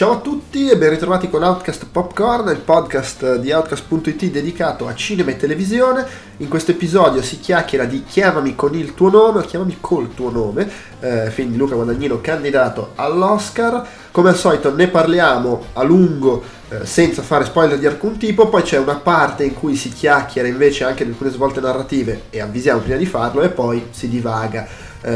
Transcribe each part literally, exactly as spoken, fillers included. Ciao a tutti e ben ritrovati con Outcast Popcorn, il podcast di Outcast punto it dedicato a cinema e televisione. In questo episodio si chiacchiera di Chiamami con il tuo nome, Chiamami col tuo nome, eh, film di Luca Guadagnino candidato all'Oscar. Come al solito ne parliamo a lungo eh, senza fare spoiler di alcun tipo, poi c'è una parte in cui si chiacchiera invece anche di alcune svolte narrative e avvisiamo prima di farlo e poi si divaga eh,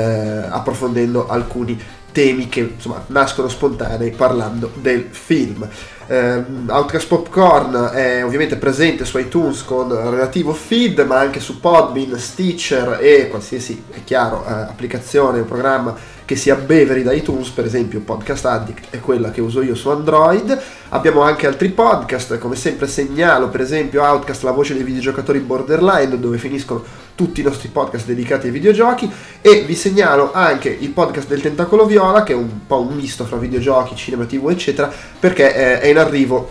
approfondendo alcuni temi che insomma nascono spontanei parlando del film. Eh, Outcast Popcorn è ovviamente presente su iTunes con relativo feed, ma anche su Podbean, Stitcher e qualsiasi, è chiaro, eh, applicazione o programma che si abbeveri da iTunes, per esempio Podcast Addict è quella che uso io su Android. Abbiamo anche altri podcast, come sempre segnalo per esempio Outcast, la voce dei videogiocatori Borderline, dove finiscono tutti i nostri podcast dedicati ai videogiochi, e vi segnalo anche il podcast del Tentacolo Viola, che è un po' un misto fra videogiochi, cinema, tv eccetera, perché è in arrivo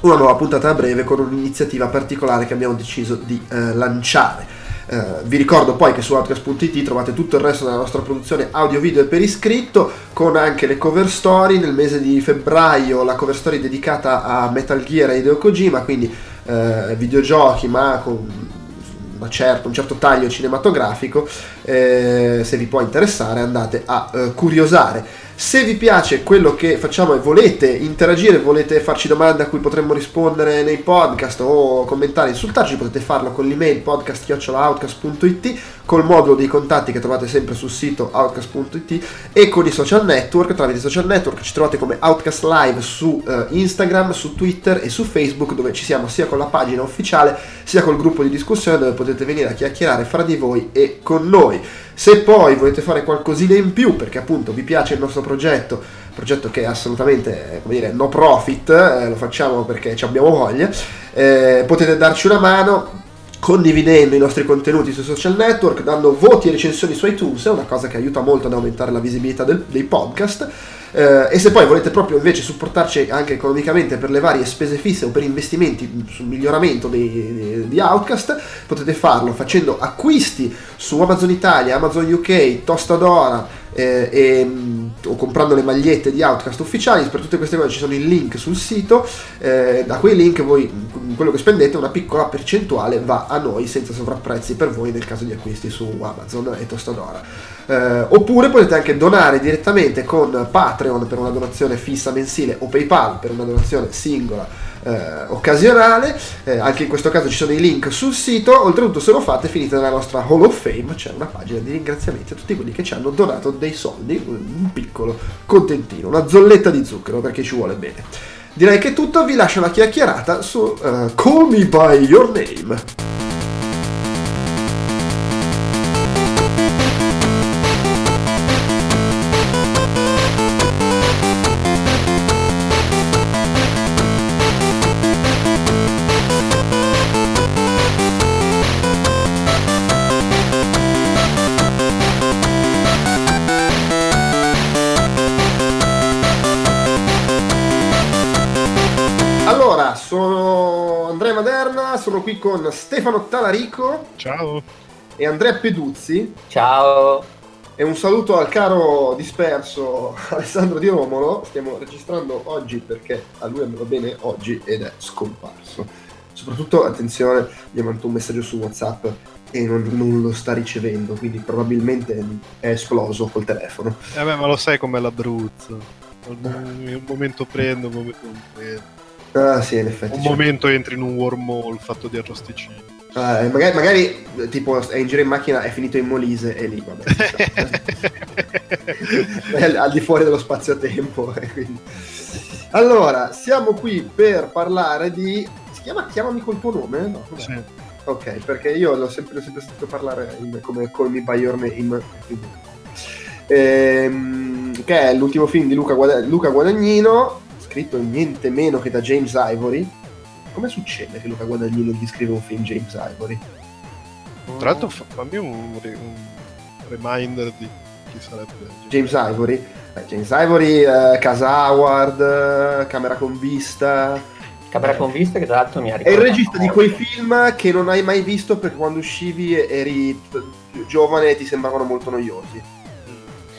una nuova puntata a breve con un'iniziativa particolare che abbiamo deciso di eh, lanciare. Uh, vi ricordo poi che su Outcast punto it trovate tutto il resto della nostra produzione audio, video e per iscritto, con anche le cover story. Nel mese di febbraio la cover story dedicata a Metal Gear e Hideo Kojima, quindi uh, videogiochi ma con una certa, un certo taglio cinematografico. Eh, se vi può interessare andate a uh, curiosare. Se vi piace quello che facciamo e volete interagire, volete farci domande a cui potremmo rispondere nei podcast o commentare, insultarci, potete farlo con l'email podcast chiocciola outcast punto it, col modulo dei contatti che trovate sempre sul sito outcast punto it e con i social network. Tramite i social network ci trovate come Outcast Live su eh, Instagram, su Twitter e su Facebook, dove ci siamo sia con la pagina ufficiale sia col gruppo di discussione, dove potete venire a chiacchierare fra di voi e con noi. Se poi volete fare qualcosina in più, perché appunto vi piace il nostro progetto, progetto che è assolutamente, come dire, no profit, eh, lo facciamo perché ci abbiamo voglia, eh, potete darci una mano condividendo i nostri contenuti sui social network, dando voti e recensioni su iTunes, è una cosa che aiuta molto ad aumentare la visibilità del, dei podcast. Eh, e se poi volete proprio invece supportarci anche economicamente per le varie spese fisse o per investimenti sul miglioramento di, di Outcast, potete farlo facendo acquisti su Amazon Italia, Amazon U K, Tostadora eh, e, o comprando le magliette di Outcast ufficiali. Per tutte queste cose ci sono i link sul sito, eh, da quei link voi, quello che spendete, una piccola percentuale va a noi senza sovrapprezzi per voi nel caso di acquisti su Amazon e Tostadora. Eh, oppure potete anche donare direttamente con Patreon per una donazione fissa mensile o PayPal per una donazione singola eh, occasionale, eh, anche in questo caso ci sono i link sul sito. Oltretutto, se lo fate, finite nella nostra Hall of Fame, c'è una pagina di ringraziamenti a tutti quelli che ci hanno donato dei soldi, un piccolo contentino, una zolletta di zucchero perché ci vuole bene. Direi che è tutto, vi lascio la chiacchierata su uh, Call Me By Your Name. Sono qui con Stefano Talarico. Ciao. E Andrea Peduzzi. Ciao. E un saluto al caro disperso Alessandro Di Romolo. Stiamo registrando oggi perché a lui andava bene oggi ed è scomparso. Soprattutto, attenzione, gli ho mandato un messaggio su WhatsApp e non, non lo sta ricevendo, quindi probabilmente è esploso col telefono. Eh beh, ma lo sai com'è l'Abruzzo. Un momento prendo, un momento non prendo. Ah, sì, in effetti, un certo momento entri in un wormhole fatto di arrosticini. Ah, magari, magari tipo è in giro in macchina, è finito in Molise e lì vabbè, è al di fuori dello spazio-tempo. Quindi. Allora, siamo qui per parlare di... si chiama Chiamami col tuo nome? No, sì. Ok, perché io l'ho sempre, l'ho sempre sentito parlare in, come Call Me By Your Name. Ehm, che è l'ultimo film di Luca, Guada- Luca Guadagnino, scritto niente meno che da James Ivory. Come succede che Luca Guadagnino gli scrive un film James Ivory? Tra l'altro fammi un, re- un reminder di chi sarebbe James, James Ivory. Eh, James Ivory, eh, Casa Howard, Camera con vista. Camera con vista che tra l'altro mi ha ricordato. È il regista di quei film che non hai mai visto perché quando uscivi eri giovane e ti sembravano molto noiosi.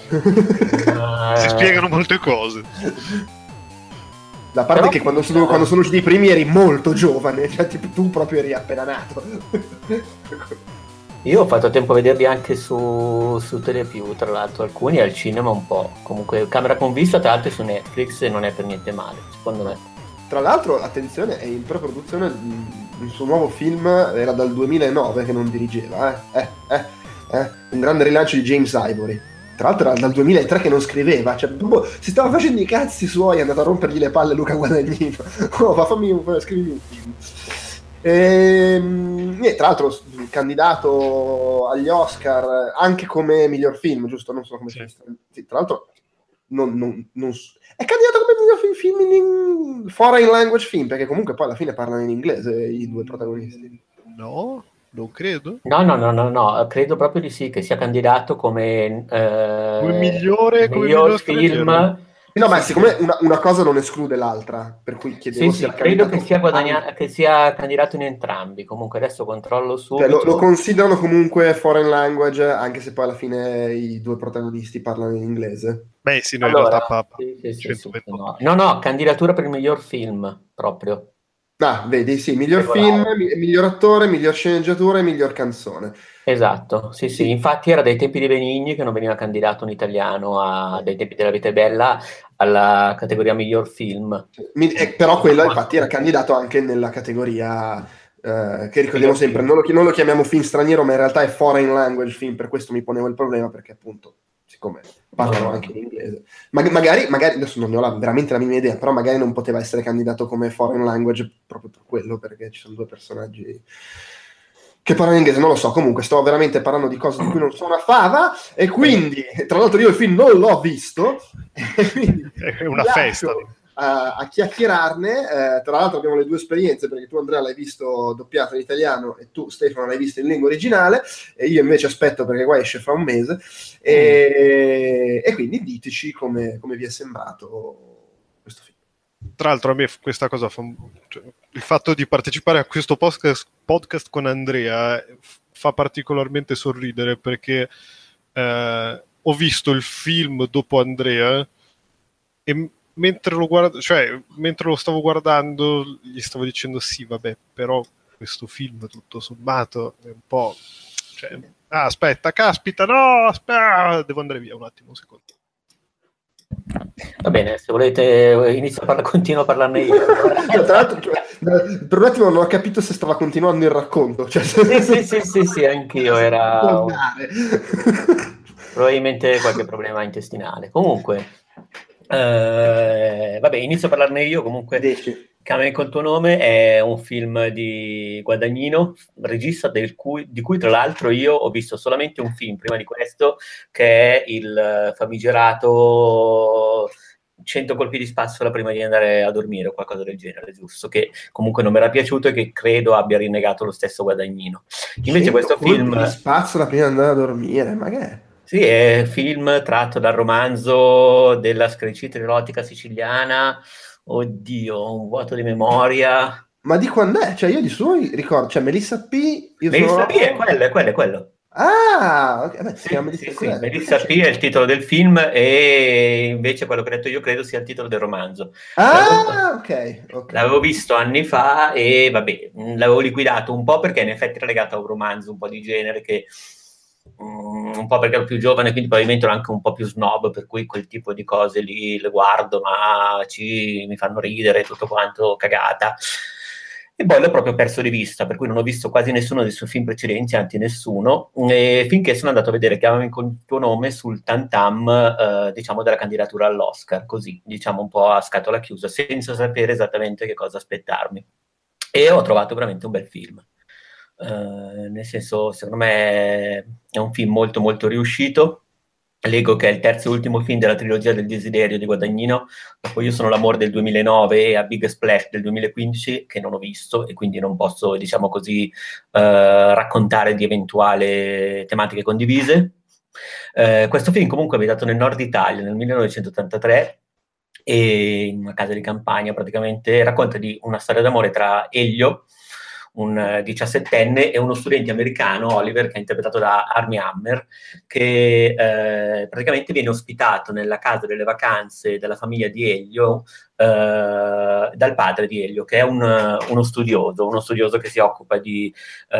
Si spiegano molte cose. La parte però, che quando sono, no. quando sono usciti i primi eri molto giovane, cioè tipo, tu proprio eri appena nato. Io ho fatto tempo a vederli anche su, su Telepiù, tra l'altro, alcuni al cinema un po'. Comunque Camera con vista, tra l'altro, è su Netflix e non è per niente male, secondo me. Tra l'altro, attenzione, è in pre-produzione il suo nuovo film, era dal duemilanove che non dirigeva, eh, eh, eh, eh. Un grande rilancio di James Ivory. Tra l'altro era dal duemilatré che non scriveva, cioè boh, si stava facendo i cazzi suoi, è andato a rompergli le palle Luca Guadagnino. Oh, ma fammi un, scrivimi un film. E, e tra l'altro candidato agli Oscar anche come miglior film, giusto? Non so come sì. Sì, tra l'altro non, non, non, è candidato come miglior film, film in foreign language film, perché comunque poi alla fine parlano in inglese i due protagonisti. No? Non credo. No, no, no, no, no, credo proprio di sì, che sia candidato come eh, come migliore, come miglior film. Migliore. No, ma sì, siccome una, una cosa non esclude l'altra, per cui chiedevo sì, se sì, credo che sia, guadagna- che sia candidato in entrambi. Comunque adesso controllo subito. Cioè, lo, lo considerano comunque foreign language, anche se poi alla fine i due protagonisti parlano in inglese. Beh, sì, no, allora, in realtà papà. Sì, sì, sì, no. no, no, candidatura per il miglior film, proprio. Ah, vedi, sì, miglior film, miglior attore, miglior sceneggiatura e miglior canzone. Esatto, sì, sì, infatti era dai tempi di Benigni che non veniva candidato un italiano a, dai tempi della Vita è Bella, alla categoria miglior film. Mi, eh, però quello infatti era candidato anche nella categoria eh, che ricordiamo sempre, non lo, non lo chiamiamo film straniero, ma in realtà è foreign language film, per questo mi ponevo il problema, perché appunto... siccome parlano no. anche in inglese. Mag- magari, magari, adesso non ne ho la, veramente la minima idea, però magari non poteva essere candidato come foreign language proprio per quello, perché ci sono due personaggi che parlano in inglese, non lo so, comunque sto veramente parlando di cose di cui non so una fava, e quindi, tra l'altro io il film non l'ho visto, è una festa. A, a chiacchierarne, eh, tra l'altro abbiamo le due esperienze, perché tu Andrea l'hai visto doppiato in italiano e tu Stefano l'hai visto in lingua originale, e io invece aspetto perché qua esce fra un mese, e, mm. e quindi diteci come, come vi è sembrato questo film. Tra l'altro a me questa cosa fa, cioè, il fatto di partecipare a questo podcast, podcast con Andrea fa particolarmente sorridere, perché eh, ho visto il film dopo Andrea e mentre lo guardo, cioè mentre lo stavo guardando gli stavo dicendo sì vabbè, però questo film tutto sommato è un po' cioè, ah, aspetta, caspita, no aspetta, devo andare via un attimo, un secondo. Va bene, se volete inizio a parlare, continuo a parlarne io. Tra l'altro, per un attimo non ho capito se stava continuando il racconto, cioè, sì, sì, sì, sì, sì, anch'io era probabilmente qualche problema intestinale, comunque. Uh, vabbè, inizio a parlarne io comunque. Chiamami con il tuo nome è un film di Guadagnino, regista del cui, di cui tra l'altro io ho visto solamente un film prima di questo, che è il famigerato cento colpi di spazzola prima di andare a dormire o qualcosa del genere, giusto? Che comunque non mi era piaciuto e che credo abbia rinnegato lo stesso Guadagnino. Invece questo film colpi di spazzola prima di andare a dormire, ma che è? Sì, è film tratto dal romanzo della scrittrice erotica siciliana. Oddio, un vuoto di memoria. Ma di quando è? Cioè io di suoi ricordo, cioè Melissa P... Io Melissa sono... P è quello, è quello, è quello. Ah, okay. Beh, si chiama Melissa, sì, sì, sì. Melissa P è il titolo del film e invece quello che ho detto io credo sia il titolo del romanzo. Ah, ok, ok. L'avevo visto anni fa e vabbè, l'avevo liquidato un po' perché in effetti era legato a un romanzo un po' di genere che... un po' perché ero più giovane, quindi probabilmente ero anche un po' più snob, per cui quel tipo di cose lì le guardo ma ci, mi fanno ridere tutto quanto, cagata, e poi l'ho proprio perso di vista, per cui non ho visto quasi nessuno dei suoi film precedenti, anzi nessuno, e finché sono andato a vedere Chiamami con il tuo nome sul tantam eh, diciamo della candidatura all'Oscar, così diciamo un po' a scatola chiusa senza sapere esattamente che cosa aspettarmi, e ho trovato veramente un bel film. Uh, nel senso, secondo me è un film molto molto riuscito. Leggo che è il terzo e ultimo film della trilogia del desiderio di Guadagnino, dopo Io sono l'amore del duemilanove e A Big Splash del duemilaquindici, che non ho visto e quindi non posso, diciamo così, uh, raccontare di eventuali tematiche condivise. Uh, questo film comunque è ambientato nel nord Italia nel millenovecentottantatré e in una casa di campagna, praticamente racconta di una storia d'amore tra Elio, un diciassettenne, e uno studente americano, Oliver, che è interpretato da Armie Hammer, che eh, praticamente viene ospitato nella casa delle vacanze della famiglia di Elio, eh, dal padre di Elio, che è un, uno studioso, uno studioso che si occupa di eh,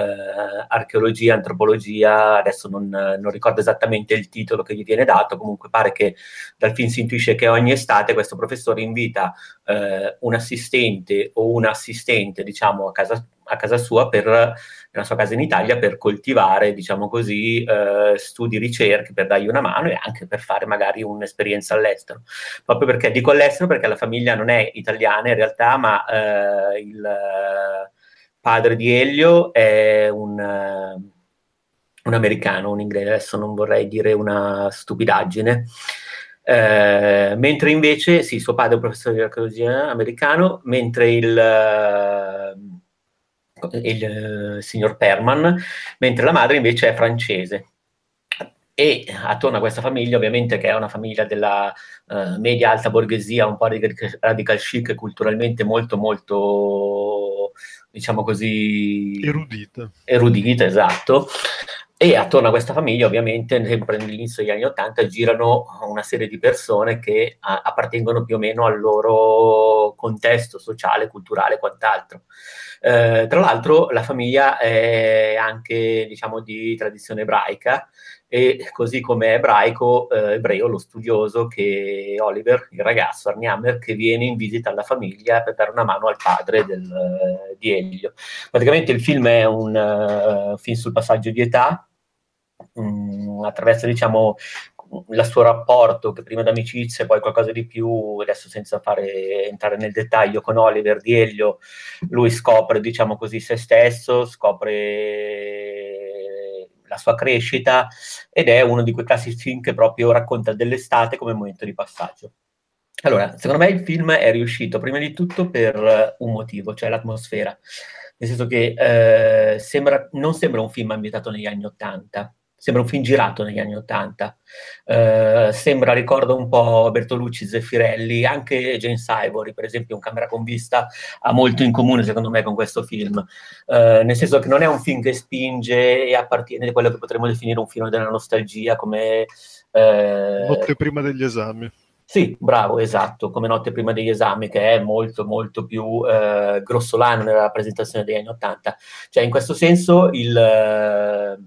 archeologia, antropologia, adesso non, non ricordo esattamente il titolo che gli viene dato, comunque pare che dal film si intuisce che ogni estate questo professore invita eh, un assistente o un assistente, diciamo, a casa a casa sua, per, nella sua casa in Italia, per coltivare, diciamo così, eh, studi, ricerche, per dargli una mano e anche per fare magari un'esperienza all'estero. Proprio perché, dico all'estero, perché la famiglia non è italiana in realtà, ma eh, il padre di Elio è un, un americano, un inglese, adesso non vorrei dire una stupidaggine. Eh, mentre invece, sì, suo padre è un professore di archeologia americano, mentre il... Eh, il uh, signor Perman, mentre la madre invece è francese. E attorno a questa famiglia, ovviamente, che è una famiglia della uh, media alta borghesia, un po' radical chic, culturalmente molto molto, diciamo così, erudita erudita esatto. E attorno a questa famiglia, ovviamente, sempre all'inizio degli anni Ottanta, girano una serie di persone che a- appartengono più o meno al loro contesto sociale, culturale e quant'altro. Eh, tra l'altro, la famiglia è anche, diciamo, di tradizione ebraica, e così come è ebraico, eh, ebreo, lo studioso, che Oliver, il ragazzo, Armie Hammer, che viene in visita alla famiglia per dare una mano al padre del, di Elio. Praticamente il film è un uh, film sul passaggio di età, attraverso, diciamo, il suo rapporto, che prima d'amicizia e poi qualcosa di più, adesso senza fare entrare nel dettaglio, con Oliver di Elio. Lui scopre, diciamo così, se stesso, scopre la sua crescita, ed è uno di quei classici film che proprio racconta dell'estate come momento di passaggio. Allora, secondo me il film è riuscito prima di tutto per un motivo, cioè l'atmosfera, nel senso che eh, sembra, non sembra un film ambientato negli anni Ottanta, sembra un film girato negli anni Ottanta, eh, sembra, ricorda un po' Bertolucci, Zeffirelli, anche James Ivory, per esempio, un Camera con vista, ha molto in comune secondo me con questo film, eh, nel senso che non è un film che spinge e appartiene a quello che potremmo definire un film della nostalgia, come... Eh, Notte prima degli esami. Sì, bravo, esatto, come Notte prima degli esami, che è molto molto più eh, grossolano nella rappresentazione degli anni Ottanta. Cioè, in questo senso il, eh,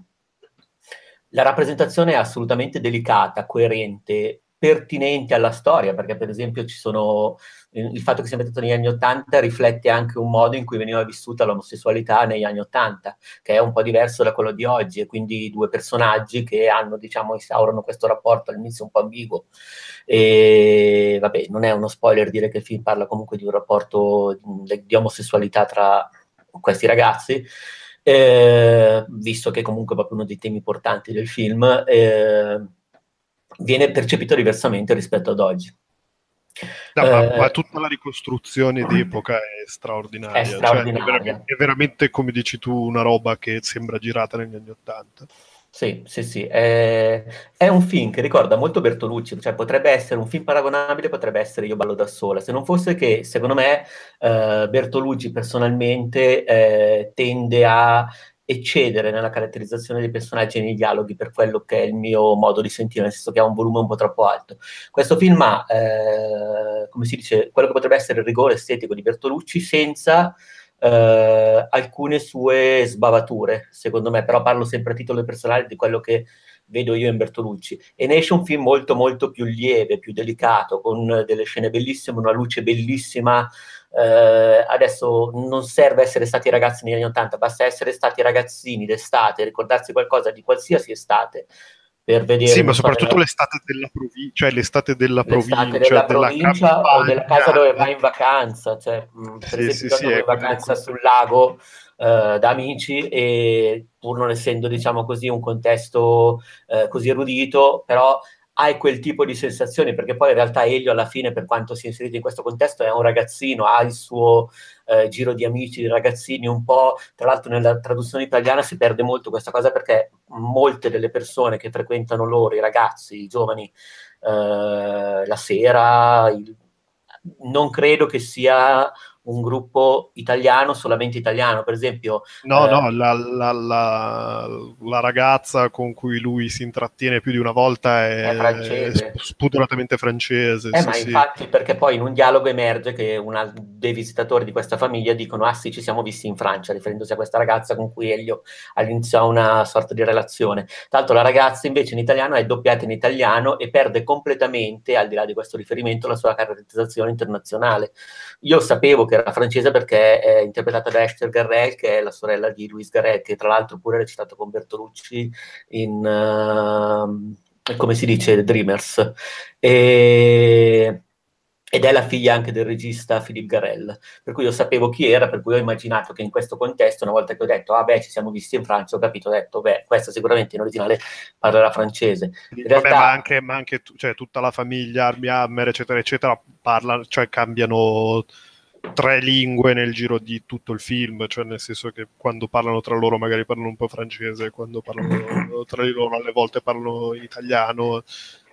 la rappresentazione è assolutamente delicata, coerente, pertinente alla storia, perché per esempio ci sono, il fatto che sia ambientato negli anni Ottanta riflette anche un modo in cui veniva vissuta l'omosessualità negli anni Ottanta, che è un po' diverso da quello di oggi, e quindi due personaggi che hanno, diciamo, instaurano questo rapporto all'inizio un po' ambiguo. E vabbè, non è uno spoiler dire che il film parla comunque di un rapporto di, di omosessualità tra questi ragazzi, eh, visto che comunque è proprio uno dei temi importanti del film, eh, viene percepito diversamente rispetto ad oggi. No, eh, ma, ma tutta la ricostruzione di epoca è straordinaria, è, straordinaria. Cioè, è, veramente, è veramente, come dici tu, una roba che sembra girata negli anni Ottanta. Sì, sì, sì, è, è un film che ricorda molto Bertolucci, cioè potrebbe essere un film paragonabile, potrebbe essere Io ballo da sola, se non fosse che, secondo me, eh, Bertolucci personalmente eh, tende a eccedere nella caratterizzazione dei personaggi e nei dialoghi, per quello che è il mio modo di sentire, nel senso che ha un volume un po' troppo alto. Questo film ha, eh, come si dice, quello che potrebbe essere il rigore estetico di Bertolucci senza eh, alcune sue sbavature, secondo me, però parlo sempre a titolo personale di quello che vedo io in Bertolucci, e ne esce un film molto molto più lieve, più delicato, con delle scene bellissime, una luce bellissima. Uh, adesso non serve essere stati ragazzi negli anni Ottanta, basta essere stati ragazzini d'estate, ricordarsi qualcosa di qualsiasi estate per vedere. Sì, ma soprattutto della... l'estate della provincia, cioè l'estate della provincia, l'estate della provincia della campagna, o della casa dove vai in vacanza, cioè mh, per sì, esempio sì, sì, vai in vacanza comunque sul lago uh, da amici, e pur non essendo, diciamo così, un contesto uh, così erudito, però hai quel tipo di sensazioni, perché poi in realtà Elio alla fine, per quanto sia inserito in questo contesto, è un ragazzino, ha il suo eh, giro di amici, di ragazzini un po', tra l'altro nella traduzione italiana si perde molto questa cosa, perché molte delle persone che frequentano loro, i ragazzi, i giovani, eh, la sera, il... non credo che sia un gruppo italiano, solamente italiano, per esempio. No, eh... no, la, la, la, la ragazza con cui lui si intrattiene più di una volta è, è, francese. è spudoratamente francese. Eh, sì, ma sì. Infatti, perché poi in un dialogo emerge che una, dei visitatori di questa famiglia dicono: ah sì, ci siamo visti in Francia, riferendosi a questa ragazza con cui Elio all'inizio ha una sorta di relazione. Tra l'altro la ragazza invece in italiano è doppiata in italiano e perde completamente, al di là di questo riferimento, la sua caratterizzazione internazionale. Io sapevo che era francese perché è interpretata da Esther Garrel, che è la sorella di Louis Garrel, che tra l'altro pure ha recitato con Bertolucci in, uh, come si dice, Dreamers, e, ed è la figlia anche del regista Philippe Garrel, per cui io sapevo chi era, per cui ho immaginato che in questo contesto, una volta che ho detto, ah beh, ci siamo visti in Francia, ho capito, ho detto, beh, questa sicuramente in originale parlerà francese. In Vabbè, realtà... ma anche, ma anche cioè, tutta la famiglia, Armie Hammer, eccetera, eccetera, parla, cioè cambiano... tre lingue nel giro di tutto il film, cioè nel senso che quando parlano tra loro magari parlano un po' francese, quando parlano tra di loro alle volte parlano in italiano,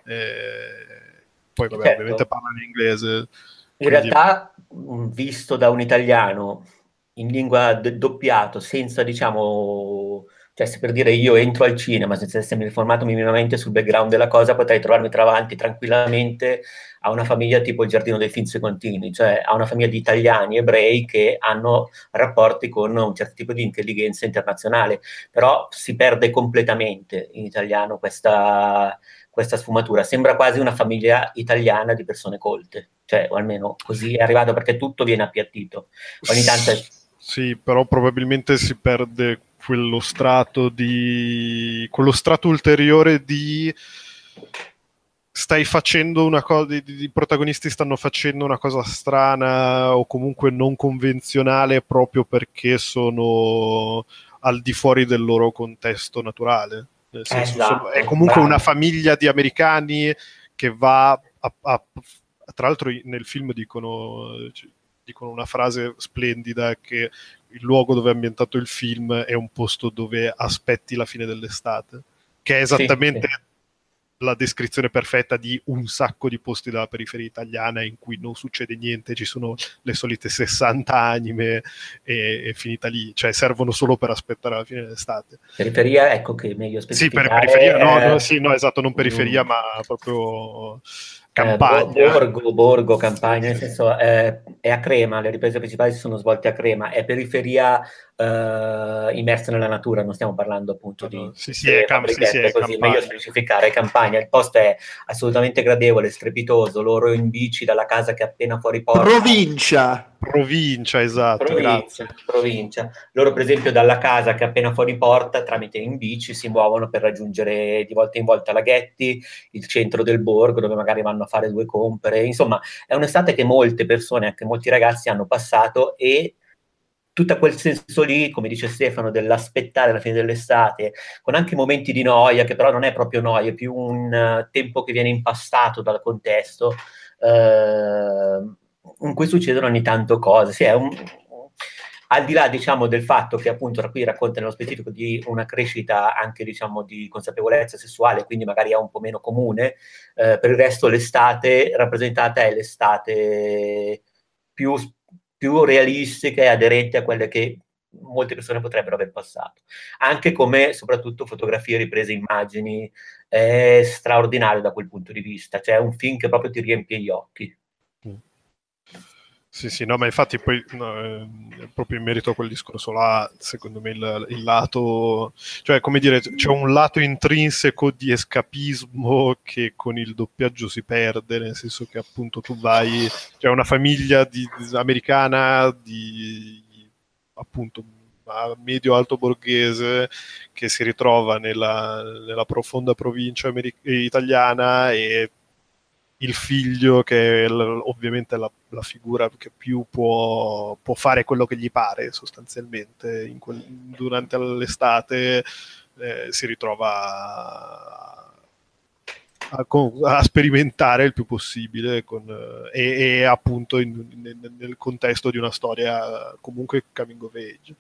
eh, poi vabbè, certo. Ovviamente parlano in inglese. In realtà, visto da un italiano in lingua d- doppiato, senza diciamo... Cioè, se per dire io entro al cinema, senza essermi informato minimamente sul background della cosa, potrei trovarmi davanti tranquillamente a una famiglia tipo il Giardino dei Finzi-Contini, cioè a una famiglia di italiani ebrei che hanno rapporti con un certo tipo di intelligenza internazionale, però si perde completamente in italiano questa, questa sfumatura. Sembra quasi una famiglia italiana di persone colte, cioè, o almeno così è arrivato, perché tutto viene appiattito. Ogni tanto... È... Sì, però probabilmente si perde... quello strato di quello strato ulteriore di stai facendo una cosa, i protagonisti stanno facendo una cosa strana o comunque non convenzionale proprio perché sono al di fuori del loro contesto naturale, nel senso, esatto, sono, è comunque bravo. Una famiglia di americani che va a, a, tra l'altro nel film dicono dicono una frase splendida, che il luogo dove è ambientato il film è un posto dove aspetti la fine dell'estate, che è esattamente sì, sì. la descrizione perfetta di un sacco di posti della periferia italiana in cui non succede niente, ci sono le solite sessanta anime e è finita lì, cioè servono solo per aspettare la fine dell'estate. Periferia, ecco che è meglio specificare. Sì, per periferia, eh... no, no, sì, no, esatto, non periferia, mm. ma proprio... Campagna. Eh, borgo, borgo, campagna, nel senso eh, è a Crema, le riprese principali si sono svolte a Crema, è periferia eh, immersa nella natura, non stiamo parlando appunto di... Sì, sì, è, camp- sì, sì, è così, campagna. Meglio specificare, è campagna, il posto è assolutamente gradevole, strepitoso, loro in bici dalla casa che è appena fuori porta. Provincia! Provincia, esatto, provincia, provincia. Loro per esempio dalla casa che è appena fuori porta, tramite in bici, si muovono per raggiungere di volta in volta Laghetti, il centro del borgo, dove magari vanno a fare due compere. Insomma, è un'estate che molte persone, anche molti ragazzi, hanno passato, e tutto quel senso lì, come dice Stefano, dell'aspettare la fine dell'estate, con anche momenti di noia, che però non è proprio noia, è più un tempo che viene impastato dal contesto, eh, in cui succedono ogni tanto cose. Sì, è un, al di là diciamo del fatto che appunto qui racconta nello specifico di una crescita anche diciamo di consapevolezza sessuale, quindi magari è un po' meno comune, eh, per il resto l'estate rappresentata è l'estate più, più realistica e aderente a quelle che molte persone potrebbero aver passato, anche come soprattutto fotografie, riprese, immagini. È straordinario da quel punto di vista, cioè è un film che proprio ti riempie gli occhi. Sì, sì, no, ma infatti poi no, eh, proprio in merito a quel discorso là, secondo me il, il lato, cioè come dire, c'è un lato intrinseco di escapismo che con il doppiaggio si perde, nel senso che appunto tu vai, cioè una famiglia di, di, americana di appunto medio-alto borghese che si ritrova nella, nella profonda provincia americ- italiana, e il figlio che è l- ovviamente la, la figura che più può, può fare quello che gli pare sostanzialmente in quel, durante l'estate, eh, si ritrova a, a, a sperimentare il più possibile con, e, e appunto in, in, nel contesto di una storia comunque coming of age.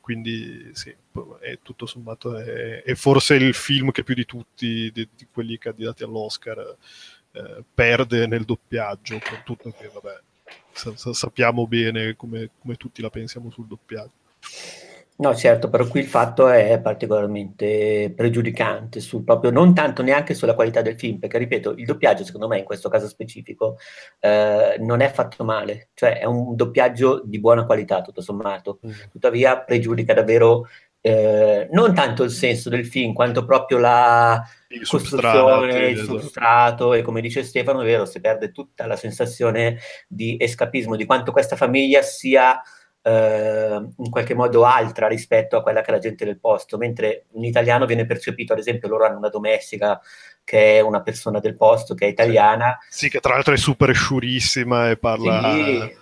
Quindi sì, è tutto sommato è, è forse il film che più di tutti di, di quelli candidati all'Oscar perde nel doppiaggio, con tutto che vabbè, sa- sappiamo bene come, come tutti la pensiamo sul doppiaggio. No, certo, però qui il fatto è particolarmente pregiudicante sul proprio, non tanto neanche sulla qualità del film, perché ripeto, il doppiaggio secondo me in questo caso specifico eh, non è fatto male, cioè è un doppiaggio di buona qualità tutto sommato, mm. tuttavia pregiudica davvero eh, non tanto il senso del film quanto proprio la il costruzione, il substrato, e come dice Stefano è vero, si perde tutta la sensazione di escapismo, di quanto questa famiglia sia in qualche modo altra rispetto a quella che è la gente del posto, mentre in italiano viene percepito, ad esempio loro hanno una domestica che è una persona del posto, che è italiana, sì, sì, che tra l'altro è super sciurissima e parla, sì,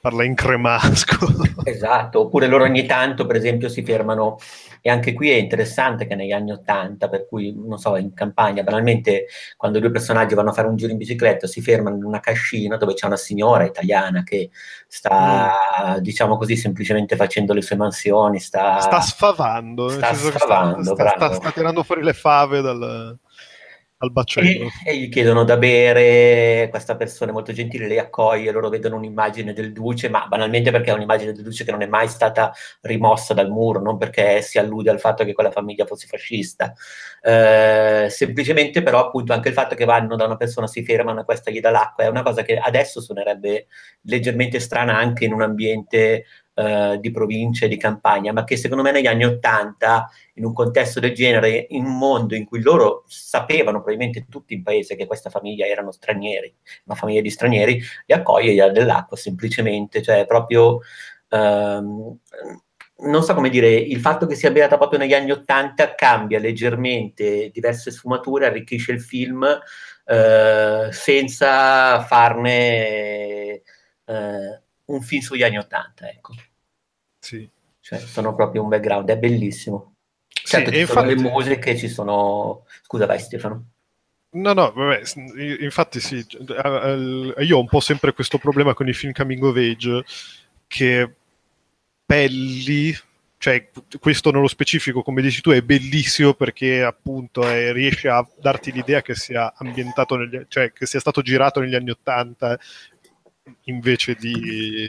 parla in cremasco, esatto, oppure loro ogni tanto per esempio si fermano, e anche qui è interessante che negli anni ottanta, per cui non so, in campagna banalmente quando due personaggi vanno a fare un giro in bicicletta si fermano in una cascina dove c'è una signora italiana che sta mm. diciamo così semplicemente facendo le sue mansioni, sta sta sfavando sta sfavando sta, sta, sta, sta tirando fuori le fave dal al baccello. E, e gli chiedono da bere, questa persona è molto gentile, le accoglie, loro vedono un'immagine del duce, ma banalmente perché è un'immagine del duce che non è mai stata rimossa dal muro, non perché si allude al fatto che quella famiglia fosse fascista, eh, semplicemente però appunto anche il fatto che vanno da una persona, si fermano, a questa gli dà l'acqua, è una cosa che adesso suonerebbe leggermente strana anche in un ambiente Uh, di provincia e di campagna, ma che secondo me negli anni Ottanta, in un contesto del genere, in un mondo in cui loro sapevano probabilmente tutti in paese che questa famiglia erano stranieri, una famiglia di stranieri, li accoglie, gli dà dell'acqua semplicemente, cioè proprio um, non so come dire, il fatto che sia ambientata proprio negli anni Ottanta cambia leggermente diverse sfumature, arricchisce il film uh, senza farne uh, un film sugli anni ottanta, ecco. Sì. Cioè, sono proprio un background, è bellissimo. Certo, sì, ci infatti... sono le musiche, ci sono... Scusa, vai Stefano. No, no, vabbè, infatti sì, io ho un po' sempre questo problema con i film coming of age, che belli, cioè questo nello specifico, come dici tu, è bellissimo perché appunto eh, riesce a darti l'idea che sia ambientato, negli, cioè che sia stato girato negli anni ottanta, invece di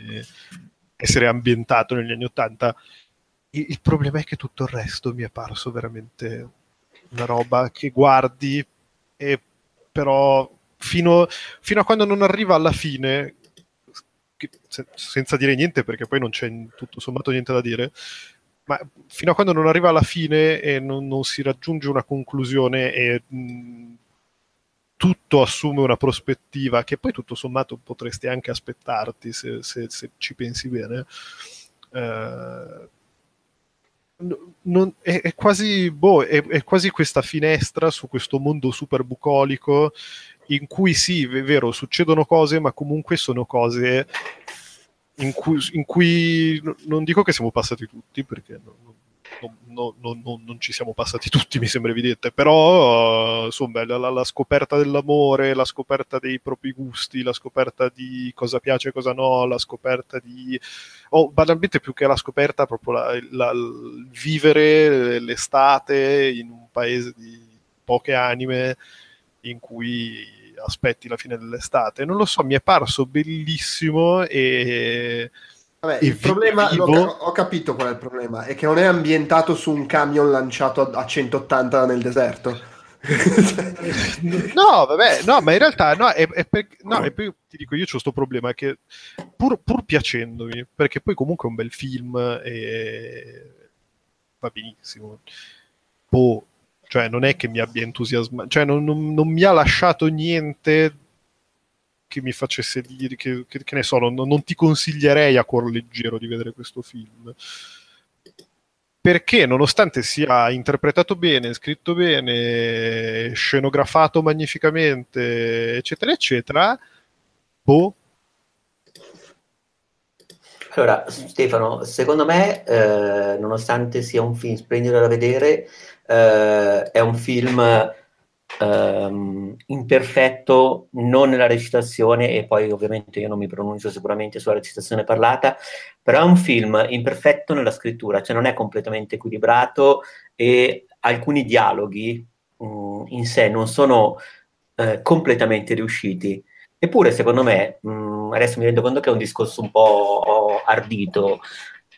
essere ambientato negli anni ottanta. Il problema è che tutto il resto mi è parso veramente una roba che guardi e però fino, fino a quando non arriva alla fine, senza dire niente perché poi non c'è tutto sommato niente da dire, ma fino a quando non arriva alla fine e non, non si raggiunge una conclusione e mh, tutto assume una prospettiva che poi tutto sommato potresti anche aspettarti se, se, se ci pensi bene, eh, non, è, è, quasi, boh, è, è quasi questa finestra su questo mondo super bucolico in cui sì, è vero, succedono cose ma comunque sono cose in cui, in cui non dico che siamo passati tutti perché non, No, no, no, no, non ci siamo passati tutti, mi sembra evidente, però insomma la, la scoperta dell'amore, la scoperta dei propri gusti, la scoperta di cosa piace e cosa no, la scoperta di oh, banalmente più che la scoperta proprio la, la, il vivere l'estate in un paese di poche anime in cui aspetti la fine dell'estate, non lo so, mi è parso bellissimo e... Vabbè, il problema, ho capito qual è il problema, è che non è ambientato su un camion lanciato a centottanta nel deserto. No, vabbè, no, ma in realtà no, è, è per, no, è per, ti dico, io c'ho sto problema che pur, pur piacendomi, perché poi comunque è un bel film e va benissimo, boh, cioè non è che mi abbia entusiasmato, cioè non, non, non mi ha lasciato niente che mi facesse dire che, che, che ne so, non, non ti consiglierei a cuor leggero di vedere questo film, perché nonostante sia interpretato bene, scritto bene, scenografato magnificamente, eccetera eccetera, boh. Allora Stefano, secondo me eh, nonostante sia un film splendido da vedere, eh, è un film Um, imperfetto, non nella recitazione, e poi ovviamente io non mi pronuncio sicuramente sulla recitazione parlata, però è un film imperfetto nella scrittura, cioè non è completamente equilibrato e alcuni dialoghi um, in sé non sono uh, completamente riusciti. Eppure, secondo me, mh, adesso mi rendo conto che è un discorso un po' ardito,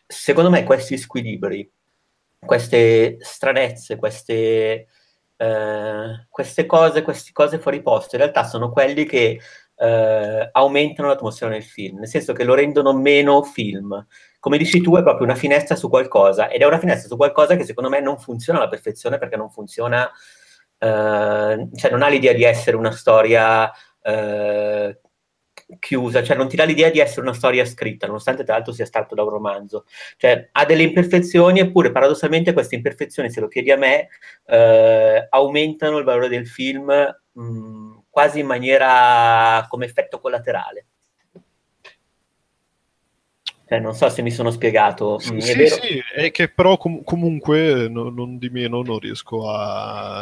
secondo me questi squilibri, queste stranezze, queste, eh, queste cose, queste cose fuori posto, in realtà sono quelli che eh, aumentano l'atmosfera nel film, nel senso che lo rendono meno film. Come dici tu, è proprio una finestra su qualcosa, ed è una finestra su qualcosa che secondo me non funziona alla perfezione, perché non funziona, eh, cioè non ha l'idea di essere una storia eh, chiusa, cioè non ti dà l'idea di essere una storia scritta, nonostante tra l'altro sia stato da un romanzo. Cioè ha delle imperfezioni, eppure paradossalmente queste imperfezioni, se lo chiedi a me, eh, aumentano il valore del film mh, quasi in maniera come effetto collaterale. Eh, non so se mi sono spiegato. Sì, è sì, vero? Sì, è che però com- comunque no, non di meno non riesco a,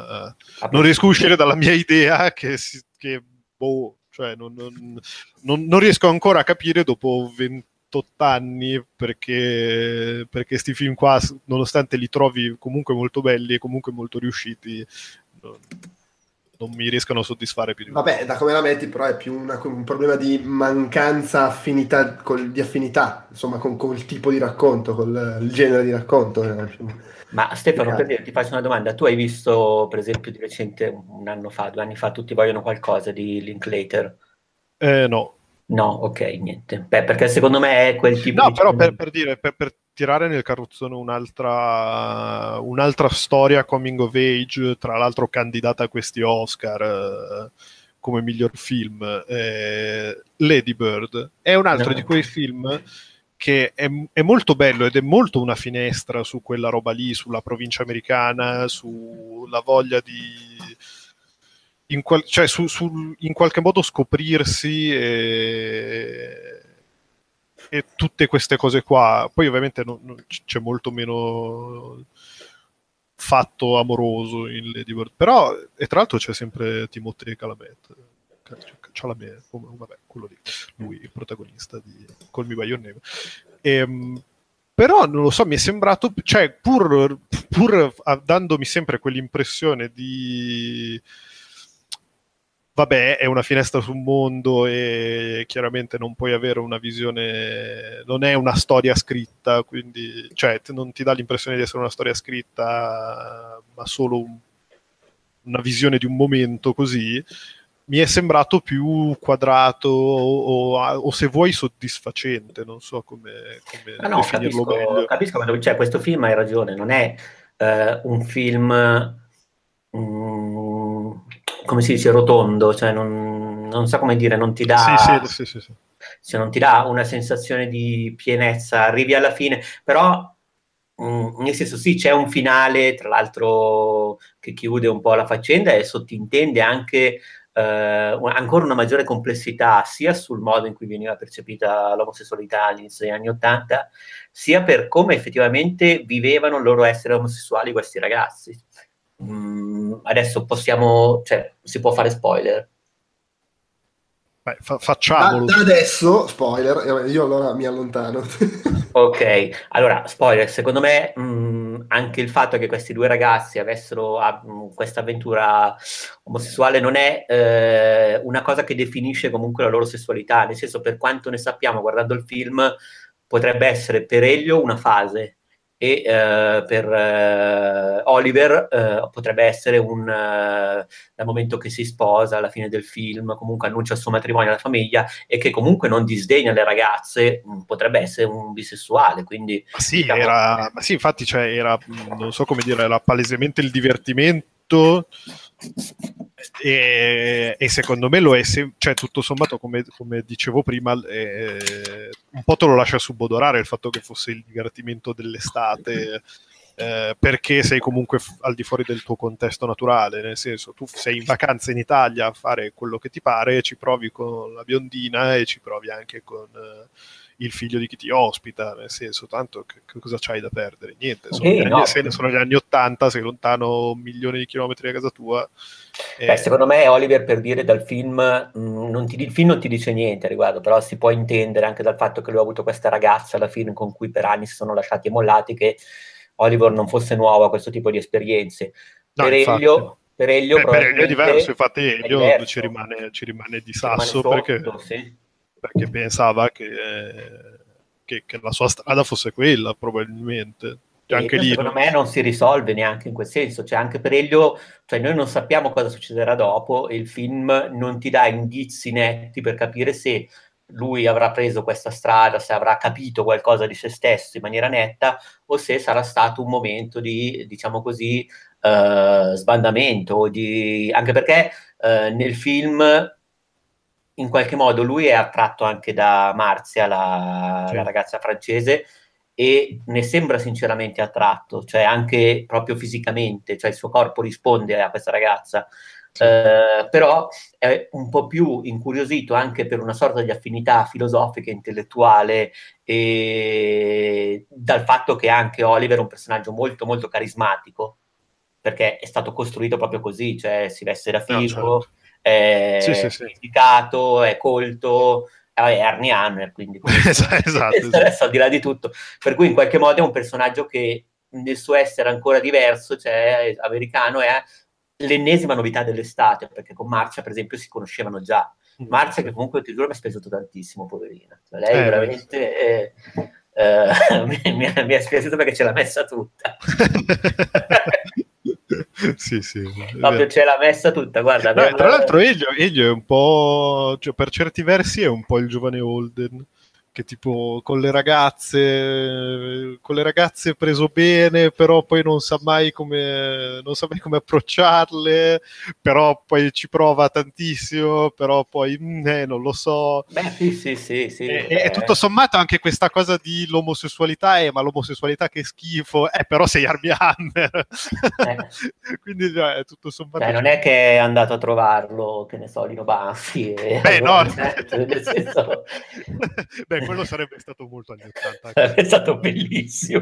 a non riesco a uscire dalla mia idea che, si, che boh, cioè non, non, non, non riesco ancora a capire dopo ventotto anni perché perché sti film qua, nonostante li trovi comunque molto belli e comunque molto riusciti, non, non mi riescono a soddisfare più di molto. Vabbè, da come la metti però è più una, un problema di mancanza affinità col, di affinità, insomma, con, con il tipo di racconto, col il genere di racconto. Ma Stefano, per dire, ti faccio una domanda. Tu hai visto, per esempio, di recente, un anno fa, due anni fa, Tutti vogliono qualcosa di Linklater? Eh, no. No, ok, niente. Beh, perché secondo me è quel tipo no, di... No, però per, per dire, per, per tirare nel carrozzone un'altra, un'altra storia coming of age, tra l'altro candidata a questi Oscar eh, come miglior film, eh, Lady Bird, è un altro no. di quei film... che è, è molto bello ed è molto una finestra su quella roba lì, sulla provincia americana, sulla voglia di... In qual, cioè su, su, in qualche modo scoprirsi e, e tutte queste cose qua. Poi ovviamente non, non, c'è molto meno fatto amoroso in Lady Bird, però, e tra l'altro c'è sempre Timothée Chalamet. Chalamet, vabbè, quello lì, lui il protagonista di Call Me By Your Name. Ehm, però non lo so, mi è sembrato, cioè pur, pur dandomi sempre quell'impressione di vabbè, è una finestra sul mondo e chiaramente non puoi avere una visione, non è una storia scritta, quindi cioè non ti dà l'impressione di essere una storia scritta, ma solo un, una visione di un momento così. Mi è sembrato più quadrato o, o, o se vuoi soddisfacente, non so come, come ah no, definirlo capisco, meglio. Capisco, quando, cioè, questo film hai ragione, non è eh, un film mm, come si dice, rotondo, cioè non, non so come dire, non ti dà sì, sì, sì, sì, sì. Cioè, non ti dà una sensazione di pienezza, arrivi alla fine, però Mm, nel senso sì, c'è un finale tra l'altro che chiude un po' la faccenda e sottintende anche eh, un, ancora una maggiore complessità sia sul modo in cui veniva percepita l'omosessualità all'inizio degli anni ottanta, sia per come effettivamente vivevano il loro essere omosessuali questi ragazzi. Mm, adesso possiamo, cioè si può fare spoiler. Beh, fa- facciamolo. Da adesso, spoiler, io allora mi allontano. Ok, allora, spoiler, secondo me mh, anche il fatto che questi due ragazzi avessero mh, questa avventura omosessuale non è eh, una cosa che definisce comunque la loro sessualità, nel senso, per quanto ne sappiamo guardando il film, potrebbe essere per Elio una fase e eh, per eh, Oliver eh, potrebbe essere un eh, dal momento che si sposa alla fine del film, comunque annuncia il suo matrimonio alla famiglia e che comunque non disdegna le ragazze, mh, potrebbe essere un bisessuale, quindi... Ma sì, diciamo, era, ma sì infatti cioè, era, non so come dire, era palesemente il divertimento e, e secondo me lo è, se, cioè tutto sommato come, come dicevo prima eh, un po' te lo lascia subodorare il fatto che fosse il divertimento dell'estate eh, perché sei comunque f- al di fuori del tuo contesto naturale, nel senso tu sei in vacanza in Italia a fare quello che ti pare, ci provi con la biondina e ci provi anche con... Eh, il figlio di chi ti ospita, nel senso, tanto che, che cosa c'hai da perdere? Niente, sono, okay, gli anni, no. se, sono gli anni ottanta, sei lontano un milione di chilometri da casa tua. Beh, eh. Secondo me Oliver, per dire, dal film non ti, il film non ti dice niente a riguardo, però si può intendere anche dal fatto che lui ha avuto questa ragazza alla fine con cui per anni si sono lasciati e mollati, che Oliver non fosse nuovo a questo tipo di esperienze. No, per Elio Per Elio, Beh, per Elio è diverso, infatti Elio ci rimane, ci rimane di ci sasso rimane sotto, perché, sì. perché pensava che, che, che la sua strada fosse quella, probabilmente. Cioè, anche lì, secondo me non si risolve neanche in quel senso, cioè anche per Elio, cioè noi non sappiamo cosa succederà dopo e il film non ti dà indizi netti per capire se lui avrà preso questa strada, se avrà capito qualcosa di se stesso in maniera netta o se sarà stato un momento di, diciamo così, eh, sbandamento, di... anche perché eh, nel film in qualche modo lui è attratto anche da Marzia, la, sì. la ragazza francese, e ne sembra sinceramente attratto, cioè anche proprio fisicamente, cioè il suo corpo risponde a questa ragazza. Uh, però è un po' più incuriosito anche per una sorta di affinità filosofica, intellettuale, e dal fatto che anche Oliver è un personaggio molto molto carismatico, perché è stato costruito proprio così, cioè si veste da figo, no, certo. è sì, sì, sì. criticato, è colto, è Armie Hammer, quindi esatto, esatto, esatto. al di là di tutto, per cui in qualche modo è un personaggio che nel suo essere ancora diverso, cioè americano, è l'ennesima novità dell'estate, perché con Marzia per esempio si conoscevano già. Marzia che comunque ti giuro mi ha speso tantissimo, poverina, cioè, lei eh, veramente eh, eh, mi, mi, mi è spiaciuto perché ce l'ha messa tutta. Sì, sì, proprio ce l'ha messa tutta, guarda. Beh, tra l'altro Elio, Elio è un po', cioè, per certi versi è un po' il giovane Holden, che tipo con le ragazze con le ragazze preso bene, però poi non sa mai come non sa mai come approcciarle, però poi ci prova tantissimo, però poi eh, non lo so. Beh, sì, sì, sì, sì. E, eh. e tutto sommato anche questa cosa di l'omosessualità, eh, ma l'omosessualità che schifo, eh, però sei Armie Hammer. Eh. Quindi eh, tutto sommato... Beh, non è che è andato a trovarlo, che ne so, Lino Banfi. Eh, Beh, allora, no. Eh, nel senso... Beh, quello sarebbe stato molto anni ottanta, è stato bellissimo.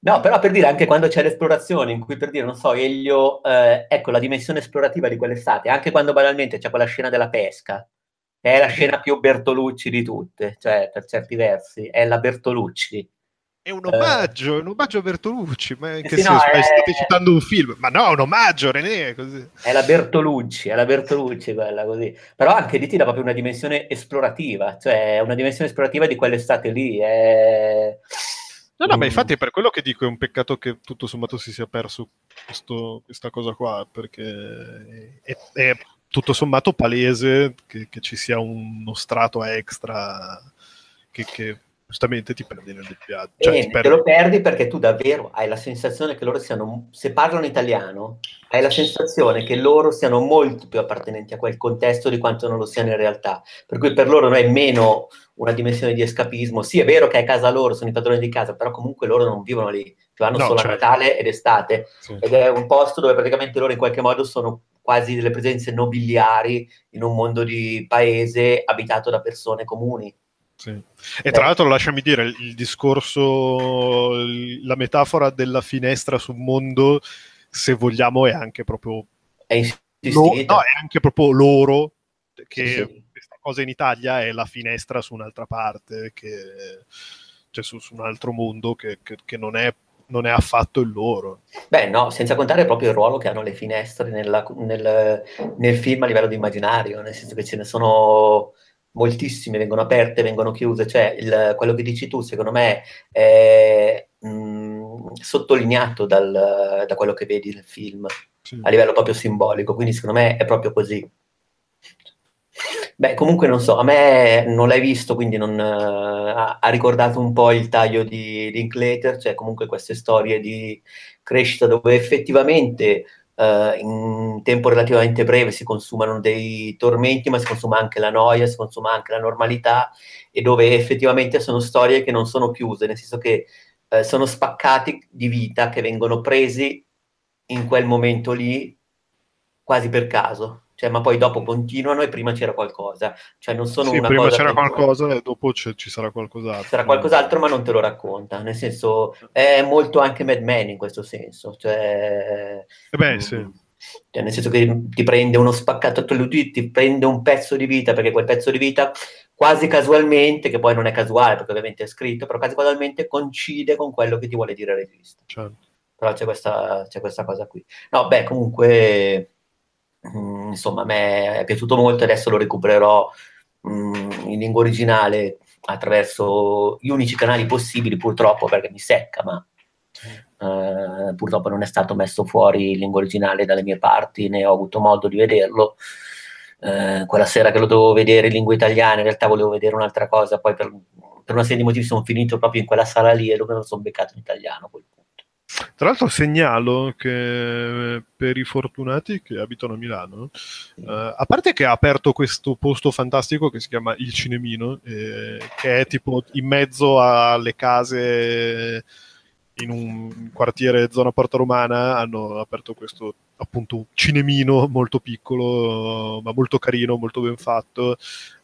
No, però per dire, anche quando c'è l'esplorazione, in cui per dire, non so, Elio, eh, ecco la dimensione esplorativa di quell'estate, anche quando banalmente c'è quella scena della pesca, che è la scena più Bertolucci di tutte, cioè per certi versi è la Bertolucci. È un omaggio, eh, un omaggio a Bertolucci, ma che sì, sì, no, è... state citando un film, ma no, un omaggio, René, così. È la Bertolucci, è la Bertolucci quella, così. Però anche lì ti dà proprio una dimensione esplorativa, cioè una dimensione esplorativa di quell'estate lì, è... No, no, mm. ma infatti per quello che dico è un peccato che tutto sommato si sia perso questo, questa cosa qua, perché è, è tutto sommato palese che, che ci sia uno strato extra che... che... Giustamente ti perdi nel doppiaggio, cioè, eh, ti perdi. Te lo perdi perché tu davvero hai la sensazione che loro siano, se parlano italiano, hai la sensazione che loro siano molto più appartenenti a quel contesto di quanto non lo siano in realtà. Per cui per loro non è meno una dimensione di escapismo. Sì, è vero che è casa loro, sono i padroni di casa, però comunque loro non vivono lì, vanno no, solo certo. a Natale ed estate. Sì. Ed è un posto dove praticamente loro in qualche modo sono quasi delle presenze nobiliari in un mondo di paese abitato da persone comuni. Sì. E tra l'altro lasciami dire il discorso, la metafora della finestra sul mondo, se vogliamo, è anche proprio è, lo, no, è anche proprio loro che sì, sì. questa cosa in Italia è la finestra su un'altra parte, che, cioè su, su un altro mondo che, che, che non è non è affatto il loro. Beh, no, senza contare proprio il ruolo che hanno le finestre nella, nel, nel film a livello di immaginario, nel senso che ce ne sono moltissime, vengono aperte, vengono chiuse, cioè il, quello che dici tu secondo me è mh, sottolineato dal, da quello che vedi nel film, sì. a livello proprio simbolico, quindi secondo me è proprio così. Beh, comunque non so, a me non l'hai visto, quindi non, uh, ha, ha ricordato un po' il taglio di Linklater, cioè comunque queste storie di crescita dove effettivamente Uh, in tempo relativamente breve si consumano dei tormenti, ma si consuma anche la noia, si consuma anche la normalità, e dove effettivamente sono storie che non sono chiuse, nel senso che uh, sono spaccati di vita che vengono presi in quel momento lì quasi per caso, cioè, ma poi dopo continuano e prima c'era qualcosa, cioè non sono sì, una prima cosa c'era qualcosa non... e dopo c- ci sarà qualcos'altro, sarà qualcos'altro ma non te lo racconta, nel senso è molto anche Mad Men in questo senso, cioè, eh beh, sì. cioè nel senso che ti prende uno spaccato, ti prende un pezzo di vita, perché quel pezzo di vita quasi casualmente, che poi non è casuale perché ovviamente è scritto, però quasi casualmente coincide con quello che ti vuole dire il regista, certo. però c'è questa, c'è questa cosa qui. No, beh, comunque, mh, insomma, a me è piaciuto molto, adesso lo recupererò mh, in lingua originale attraverso gli unici canali possibili, purtroppo, perché mi secca, ma eh, purtroppo non è stato messo fuori in lingua originale dalle mie parti, né ho avuto modo di vederlo. Eh, quella sera che lo dovevo vedere in lingua italiana, in realtà volevo vedere un'altra cosa, poi per, per una serie di motivi sono finito proprio in quella sala lì e lo me lo sono beccato in italiano a quel punto. Tra l'altro segnalo che per i fortunati che abitano a Milano, sì, eh, a parte che ha aperto questo posto fantastico che si chiama Il Cinemino, eh, che è tipo in mezzo alle case, in un quartiere zona Porta Romana, hanno aperto questo appunto cinemino molto piccolo ma molto carino, molto ben fatto,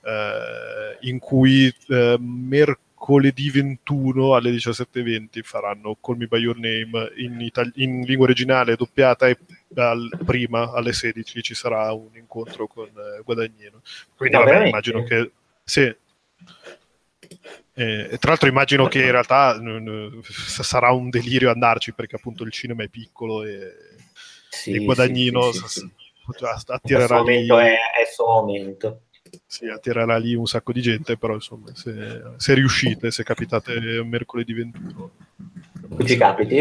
eh, in cui eh, mercoledì ventuno alle diciassette e venti faranno Call Me By Your Name in, itali- in lingua originale doppiata, e dal prima alle sedici ci sarà un incontro con eh, Guadagnino, quindi no, vabbè, immagino che sì. Eh, tra l'altro immagino che in realtà n- n- sarà un delirio andarci, perché appunto il cinema è piccolo e, sì, e Guadagnino sì, sì, sì, sì. attirerà lì è, è suo momento. Sì, attirerà lì un sacco di gente, però insomma se, se riuscite, se capitate mercoledì ventuno ci capiti?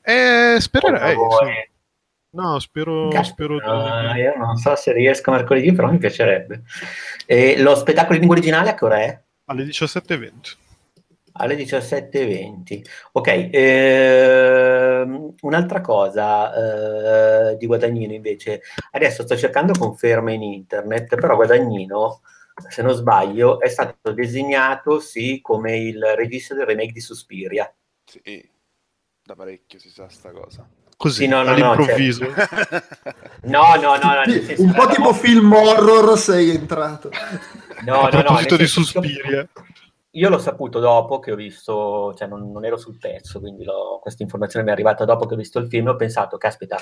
Eh, spererei No, spero... spero... No, io non so se riesco mercoledì, però mi piacerebbe. E lo spettacolo in lingua originale a che ora è? Alle diciassette e venti. Alle diciassette e venti. Ok, ehm, un'altra cosa eh, di Guadagnino invece. Adesso sto cercando conferme in internet, però Guadagnino, se non sbaglio, è stato designato, sì, come il regista del remake di Suspiria. Sì, da parecchio si sa sta cosa. Così, sì, no, no, all'improvviso. No, certo. no, no, no, no senso, un po' tipo film horror sei entrato. No, a proposito no, no, di Suspiria. Io l'ho saputo dopo che ho visto, cioè non, non ero sul pezzo, quindi l'ho, questa informazione mi è arrivata dopo che ho visto il film e ho pensato, caspita,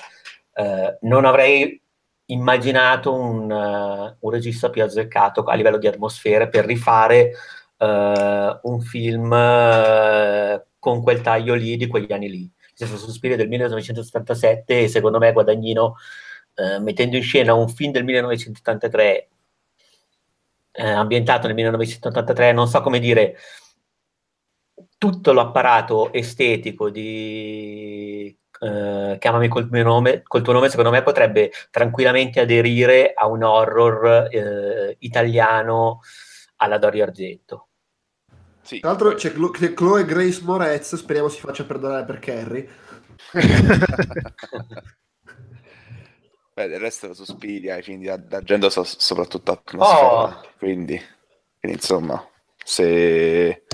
eh, non avrei immaginato un, uh, un regista più azzeccato a livello di atmosfere per rifare uh, un film uh, con quel taglio lì di quegli anni lì. Suspiria del millenovecentosettantasette, e secondo me Guadagnino eh, mettendo in scena un film del millenovecentottantatré eh, ambientato nel millenovecentottantatré, non so come dire, tutto l'apparato estetico di eh, Chiamami col mio nome, col tuo nome, secondo me potrebbe tranquillamente aderire a un horror eh, italiano alla Dario Argento. Sì. Tra l'altro c'è Chloe Grace Moretz, speriamo si faccia perdonare per Carrie. Beh, del resto lo Suspiria, quindi agendo so- soprattutto atmosfera, oh. quindi, quindi insomma, se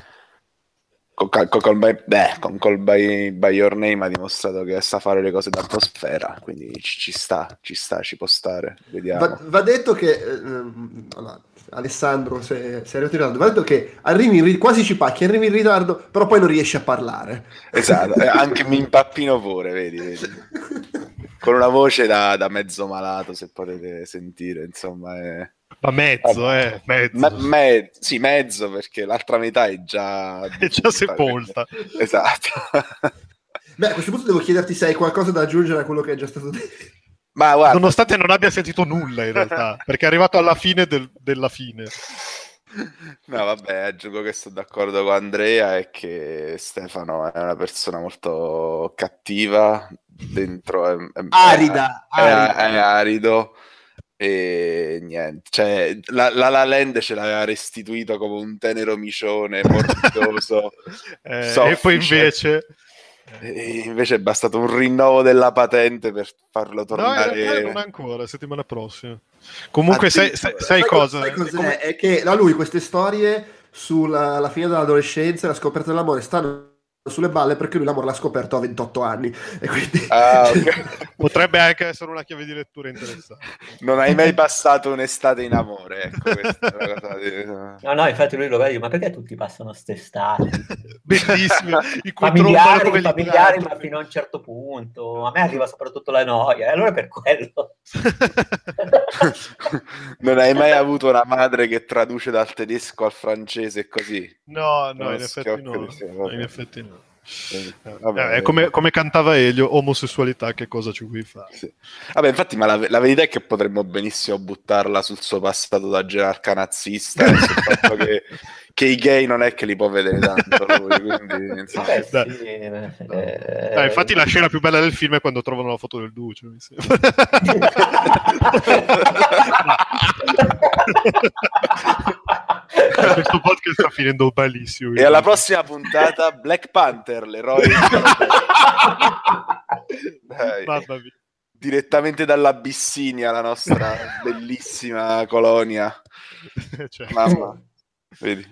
con, con, con, by, beh, con Call by, by Your Name ha dimostrato che sa fare le cose d'atmosfera, quindi ci, ci sta, ci sta, ci può stare, vediamo. Va, va detto che... Ehm, allora. Alessandro, se, se arrivato in ritardo, ma ha detto che arrivi in, quasi ci pacchi, arrivi in ritardo, però poi non riesci a parlare. Esatto, anche mi impappino pure, vedi, vedi. Con una voce da, da mezzo malato, se potete sentire, insomma. È... Ma mezzo, ah, eh, mezzo. Ma, me, sì, mezzo, perché l'altra metà è già... È già sepolta. Perché... Esatto. Beh, a questo punto devo chiederti se hai qualcosa da aggiungere a quello che è già stato detto. Ma guarda, nonostante non abbia sentito nulla in realtà, perché è arrivato alla fine del, della fine. No, vabbè, aggiungo che sto d'accordo con Andrea e che Stefano è una persona molto cattiva, dentro è, è, arida, è, arida. È, è arido e niente, cioè la, la La Land ce l'aveva restituito come un tenero micione morbidoso eh, soffice, e poi invece E invece è bastato un rinnovo della patente per farlo tornare. No, non ancora, settimana prossima. Comunque sai, sai, sai cosa? Sai cos'è? Come... È che da lui queste storie sulla la fine dell'adolescenza e la scoperta dell'amore stanno sulle balle, perché lui l'amore l'ha scoperto a ventotto anni e quindi... ah, okay. Potrebbe anche essere una chiave di lettura interessante. Non hai mai passato un'estate in amore, ecco, questa è una cosa di... no no, infatti lui lo vede, ma perché tutti passano st'estate bellissimo familiari, familiari ma fino a un certo punto, a me arriva soprattutto la noia e eh? allora per quello. Non hai mai avuto una madre che traduce dal tedesco al francese così? No no, in effetti no, in effetti no. Eh, vabbè, eh, come, come cantava Elio, omosessualità, che cosa ci vuoi fare? Sì. Vabbè, infatti, ma la, la verità è che potremmo benissimo buttarla sul suo passato da gerarca nazista, sul fatto che, che i gay non è che li può vedere tanto lui, quindi, insomma. Beh, sì, eh, eh, eh, infatti, la scena più bella del film è quando trovano la foto del Duce, mi sembra. Questo podcast sta finendo malissimo. E alla prossima puntata, Black Panther, l'eroe di... direttamente dall'Abissinia, la nostra bellissima colonia. Cioè. Mamma, vedi.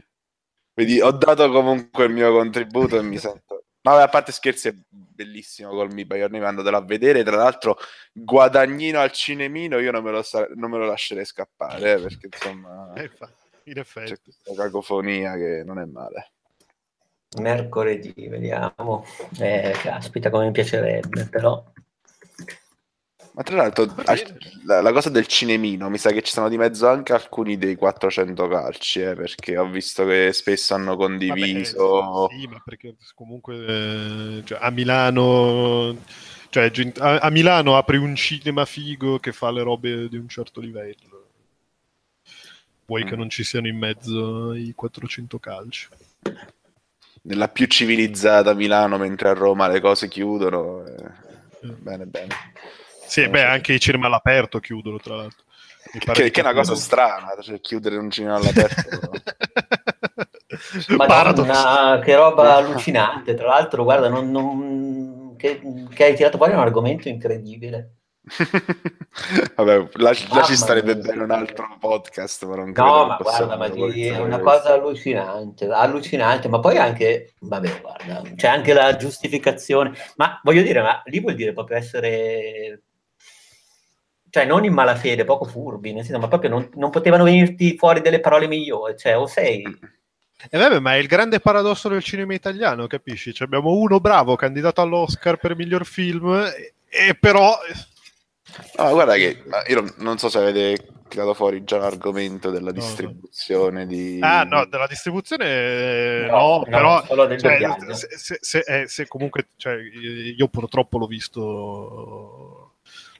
vedi, ho dato comunque il mio contributo e mi sento... No, a parte scherzi, è bellissimo Call Me by Your Name, andatelo a vedere. Tra l'altro, Guadagnino al cinemino, io non me lo, sare... non me lo lascerei scappare, eh, perché insomma... Eh, in effetti c'è una cacofonia che non è male. Mercoledì vediamo, eh, caspita come mi piacerebbe, però. Ma tra l'altro la, la cosa del cinemino, mi sa che ci sono di mezzo anche alcuni dei quattrocento calci, eh, perché ho visto che spesso hanno condiviso. Vabbè, sì, ma perché comunque eh, cioè, a Milano cioè, a, a Milano apri un cinema figo che fa le robe di un certo livello. Vuoi che non ci siano in mezzo i quattrocento calci? Nella più civilizzata Milano, mentre a Roma le cose chiudono. Eh. Eh. Bene, bene. Sì, non beh, so. Anche i cinema all'aperto chiudono, tra l'altro. Mi che, che, che è una cosa strana, cioè chiudere un cinema all'aperto. Madonna, che roba allucinante, tra l'altro, guarda, non, non... Che, che hai tirato fuori un argomento incredibile. Vabbè, là, là ci starebbe bene un altro podcast, ma non credo. No, ma guarda, ma di, è una cosa allucinante, allucinante, ma poi anche, vabbè, guarda, c'è anche la giustificazione, ma voglio dire, ma lì vuol dire proprio essere, cioè non in malafede, poco furbi, nel senso, ma proprio non, non potevano venirti fuori delle parole migliori, cioè o sei... E eh vabbè, ma è il grande paradosso del cinema italiano, capisci? Cioè, abbiamo uno bravo candidato all'Oscar per miglior film e, e però... No, guarda che io non so se avete tirato fuori già l'argomento della distribuzione di... Ah no, della distribuzione no, no però no, cioè, se, se, se, eh, se comunque cioè, io purtroppo l'ho visto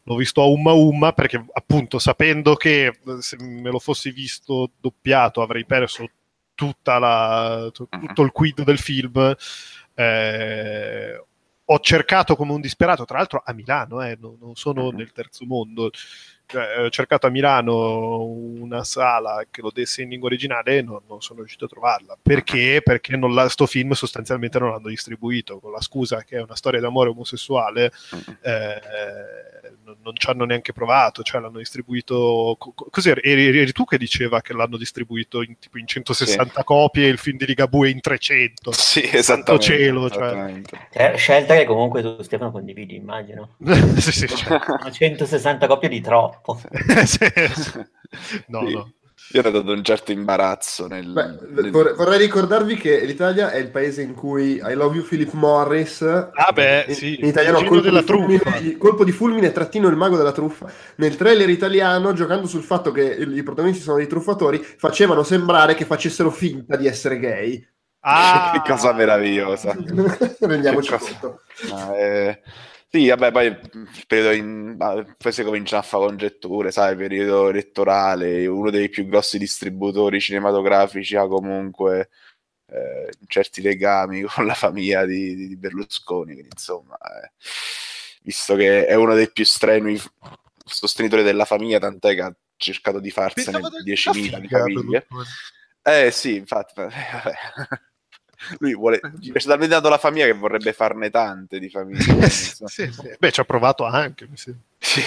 l'ho visto a umma umma perché appunto sapendo che se me lo fossi visto doppiato avrei perso tutta la, tutto il quid del film. eh, Ho cercato come un disperato, tra l'altro a Milano, eh, non, non sono nel terzo mondo, cioè, ho cercato a Milano una sala che lo desse in lingua originale e non, non sono riuscito a trovarla. Perché? Perché non la, sto film sostanzialmente non l'hanno distribuito, con la scusa che è una storia d'amore omosessuale, eh, non, non ci hanno neanche provato, cioè l'hanno distribuito... Co- così eri, eri tu che diceva che l'hanno distribuito in, tipo, in centosessanta sì. copie e il film di Ligabue in trecento. Sì, esattamente. Cielo, esattamente. Cioè. Scelta che comunque tu, Stefano, condividi, immagino. Sì, sì, certo. centosessanta copie di troppo. sì, sì. No, sì. No. Io ho dato un certo imbarazzo nel, Beh, nel... vorrei ricordarvi che l'Italia è il paese in cui I Love You Philip Morris ah beh, in, sì. in italiano colpo, della di fulmine, truffa. Colpo di fulmine trattino il mago della truffa nel trailer italiano, giocando sul fatto che i protagonisti sono dei truffatori, facevano sembrare che facessero finta di essere gay. Ah, che cosa meravigliosa. Rendiamoci conto. No, eh... Sì, vabbè, poi il periodo in... poi si cominciano a fare congetture, sai, periodo elettorale, uno dei più grossi distributori cinematografici ha comunque eh, certi legami con la famiglia di, di Berlusconi, quindi, insomma, eh, visto che è uno dei più strenui sostenitori della famiglia, tant'è che ha cercato di farsene diecimila di famiglie. Eh sì, infatti, vabbè. Lui vuole, gli è talmente dato la famiglia che vorrebbe farne tante di famiglie. sì, sì. Beh, ci ha provato anche, mi sembra. Sì.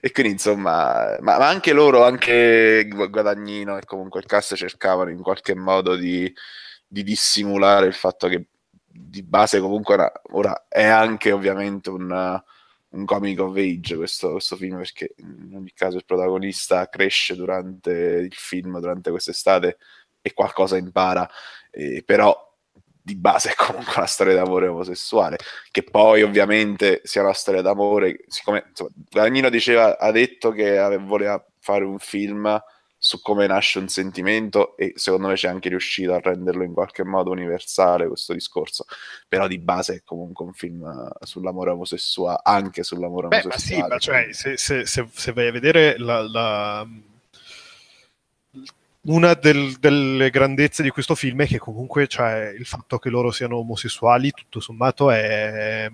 E quindi insomma, ma, ma anche loro, anche Guadagnino e comunque il cast cercavano in qualche modo di, di dissimulare il fatto che di base comunque ora, ora è anche ovviamente un, un comic of age questo, questo film, perché in ogni caso il protagonista cresce durante il film, durante quest'estate, e qualcosa impara. Eh, però di base è comunque una storia d'amore omosessuale, che poi ovviamente sia una storia d'amore, siccome Guadagnino diceva ha detto che voleva fare un film su come nasce un sentimento, e secondo me c'è anche riuscito a renderlo in qualche modo universale questo discorso. Però di base è comunque un film sull'amore omosessuale, anche sull'amore omosessuale. Beh, ma sì, ma cioè, se, se, se, se vai a vedere la, la... una del, delle grandezze di questo film è che comunque, cioè, il fatto che loro siano omosessuali tutto sommato è,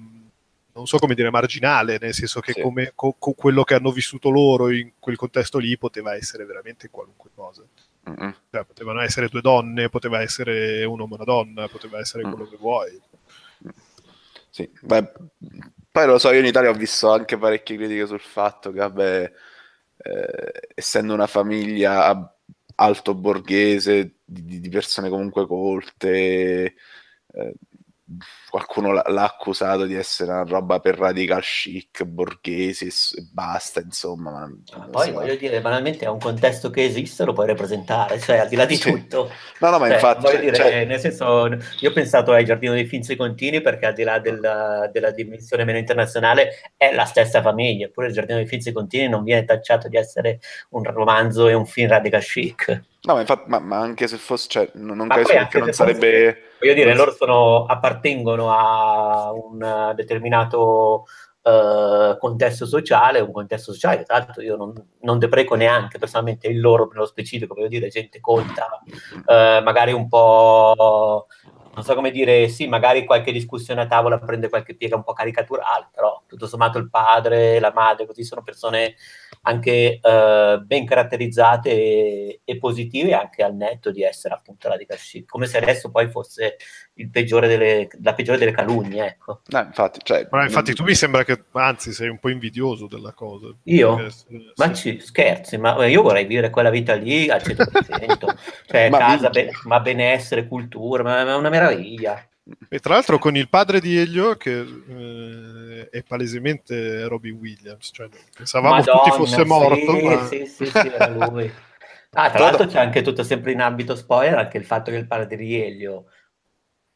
non so come dire, marginale, nel senso che sì, come, co, co quello che hanno vissuto loro in quel contesto lì poteva essere veramente qualunque cosa. Mm-hmm. Cioè, potevano essere due donne, poteva essere un uomo e una donna, poteva essere mm. quello che vuoi. Sì, beh, poi lo so, io in Italia ho visto anche parecchie critiche sul fatto che, vabbè, eh, essendo una famiglia alto borghese, di, di persone comunque colte... Eh, qualcuno l'ha accusato di essere una roba per radical chic borghesi e basta, insomma. Ma poi voglio va. dire, banalmente è un contesto che esiste, lo puoi rappresentare, cioè al di là di sì. tutto. No, no, ma cioè, infatti... Voglio dire, cioè... nel senso, io ho pensato ai Giardino dei Finzi-Contini perché al di là della, della dimensione meno internazionale è la stessa famiglia, eppure il Giardino dei Finzi-Contini non viene tacciato di essere un romanzo e un film radical chic. No, ma infatti, ma, ma anche se fosse, cioè, non, non capisco perché non sarebbe... Fosse... Voglio dire, loro sono, appartengono a un determinato uh, contesto sociale, un contesto sociale che tra l'altro io non, non depreco neanche personalmente il loro nello specifico, voglio dire, gente colta, uh, magari un po', non so come dire, sì, magari qualche discussione a tavola prende qualche piega un po' caricaturale, però tutto sommato il padre, la madre, così sono persone anche uh, ben caratterizzate e, e positive, anche al netto di essere appunto radical chic, come se adesso poi fosse il peggiore delle, la peggiore delle calunnie, ecco. No, infatti, cioè, ma infatti non... tu mi sembra che, anzi, sei un po' invidioso della cosa. Io? Perché, sì, ma ci, scherzi, ma io vorrei vivere quella vita lì al cento per cento, cioè ma casa, ben, ma benessere, cultura, ma, ma una meraviglia. E tra l'altro con il padre di Elio che eh, è palesemente Robin Williams, cioè pensavamo Madonna, tutti fosse sì, morto ma... sì, sì, sì, era lui. Ah, tra l'altro c'è anche tutto sempre in ambito spoiler anche il fatto che il padre di Elio,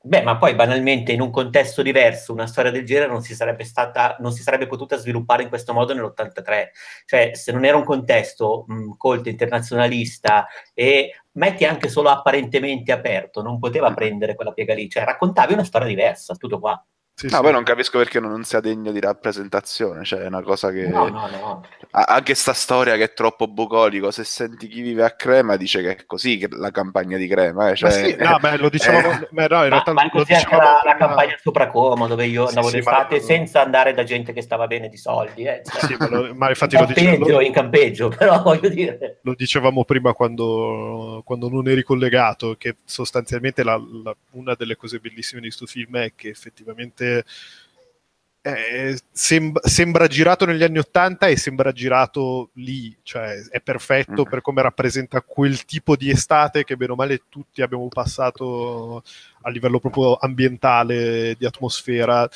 beh, ma poi banalmente in un contesto diverso una storia del genere non si sarebbe stata, non si sarebbe potuta sviluppare in questo modo nell'ottantatré, cioè se non era un contesto mh, colto, internazionalista e metti anche solo apparentemente aperto, non poteva prendere quella piega lì, cioè raccontavi una storia diversa, tutto qua. Sì, no, sì. Poi non capisco perché non sia degno di rappresentazione, cioè è una cosa che... No, no, no. Anche sta storia che è troppo bucolico, se senti chi vive a Crema dice che è così che la campagna di Crema, eh, cioè... ma sì, no, beh, lo dicevamo... Eh. Beh, no, in realtà ma, ma lo dicevamo... La, la campagna sopra Como, dove io andavo sì, l'estate sì, ma... senza andare da gente che stava bene di soldi, eh. Cioè, sì, ma, lo, ma infatti in lo dicevamo... In campeggio, però voglio dire... Lo dicevamo prima quando, quando non eri collegato, che sostanzialmente la, la, una delle cose bellissime di questo film è che effettivamente Eh, sembra, sembra girato negli anni ottanta e sembra girato lì, cioè è perfetto mm. per come rappresenta quel tipo di estate che bene o male tutti abbiamo passato a livello proprio ambientale, di atmosfera,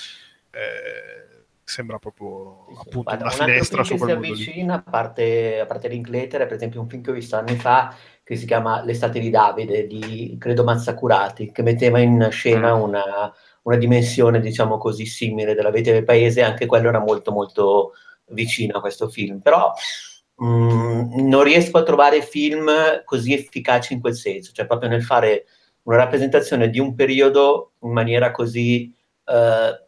eh, sembra proprio sì, appunto guarda, una un finestra su quel mondo lì. Si avvicina, a parte, a parte l'Ingleterra, per esempio un film che ho visto anni fa che si chiama L'estate di Davide di credo Mazzacurati, che metteva in scena mm. una una dimensione, diciamo così, simile della vita del paese, anche quello era molto molto vicino a questo film, però mh, non riesco a trovare film così efficaci in quel senso, cioè proprio nel fare una rappresentazione di un periodo in maniera così... Eh,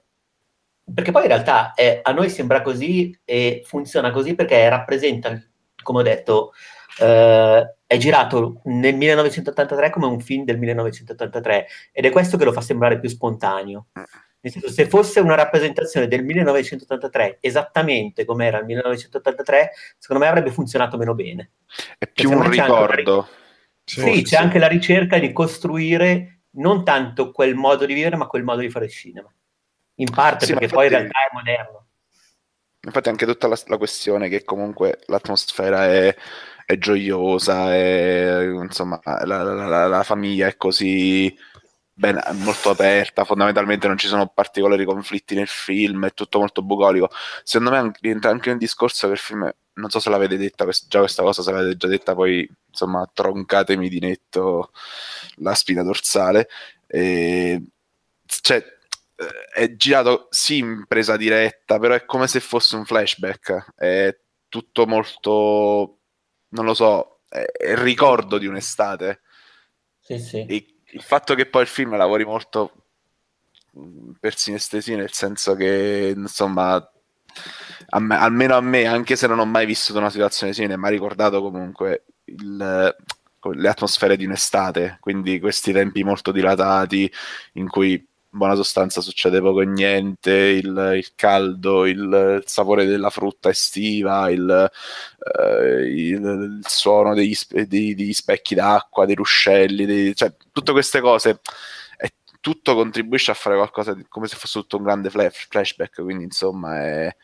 perché poi in realtà è, a noi sembra così e funziona così perché rappresenta, come ho detto... Eh, è girato nel millenovecentottantatré come un film del millenovecentottantatré ed è questo che lo fa sembrare più spontaneo. Nel senso, se fosse una rappresentazione del millenovecentottantatré esattamente come era il millenovecentottantatré, secondo me avrebbe funzionato meno bene. È più un ricordo. Sì, sì, c'è sì. anche la ricerca di costruire non tanto quel modo di vivere, ma quel modo di fare il cinema. In parte sì, perché poi infatti... in realtà è moderno. Infatti anche tutta la, la questione che comunque l'atmosfera è... è gioiosa, è, insomma la, la, la famiglia è così ben, molto aperta, fondamentalmente non ci sono particolari conflitti nel film, è tutto molto bucolico. Secondo me rientra anche un discorso che il film, non so se l'avete detta già questa cosa, se l'avete già detta poi insomma troncatemi di netto la spina dorsale, e, cioè è girato sì in presa diretta, però è come se fosse un flashback, è tutto molto... non lo so, è il ricordo di un'estate. Sì, sì. E il fatto che poi il film lavori molto per sinestesia, nel senso che, insomma, a me, almeno a me, anche se non ho mai vissuto una situazione simile, mi ha ricordato comunque il, le atmosfere di un'estate, quindi questi tempi molto dilatati in cui in buona sostanza succede poco e niente, il, il caldo, il, il sapore della frutta estiva, il, eh, il, il suono degli, spe, dei, degli specchi d'acqua, dei ruscelli, dei, cioè tutte queste cose, è, tutto contribuisce a fare qualcosa di, come se fosse tutto un grande flash, flashback, quindi insomma è,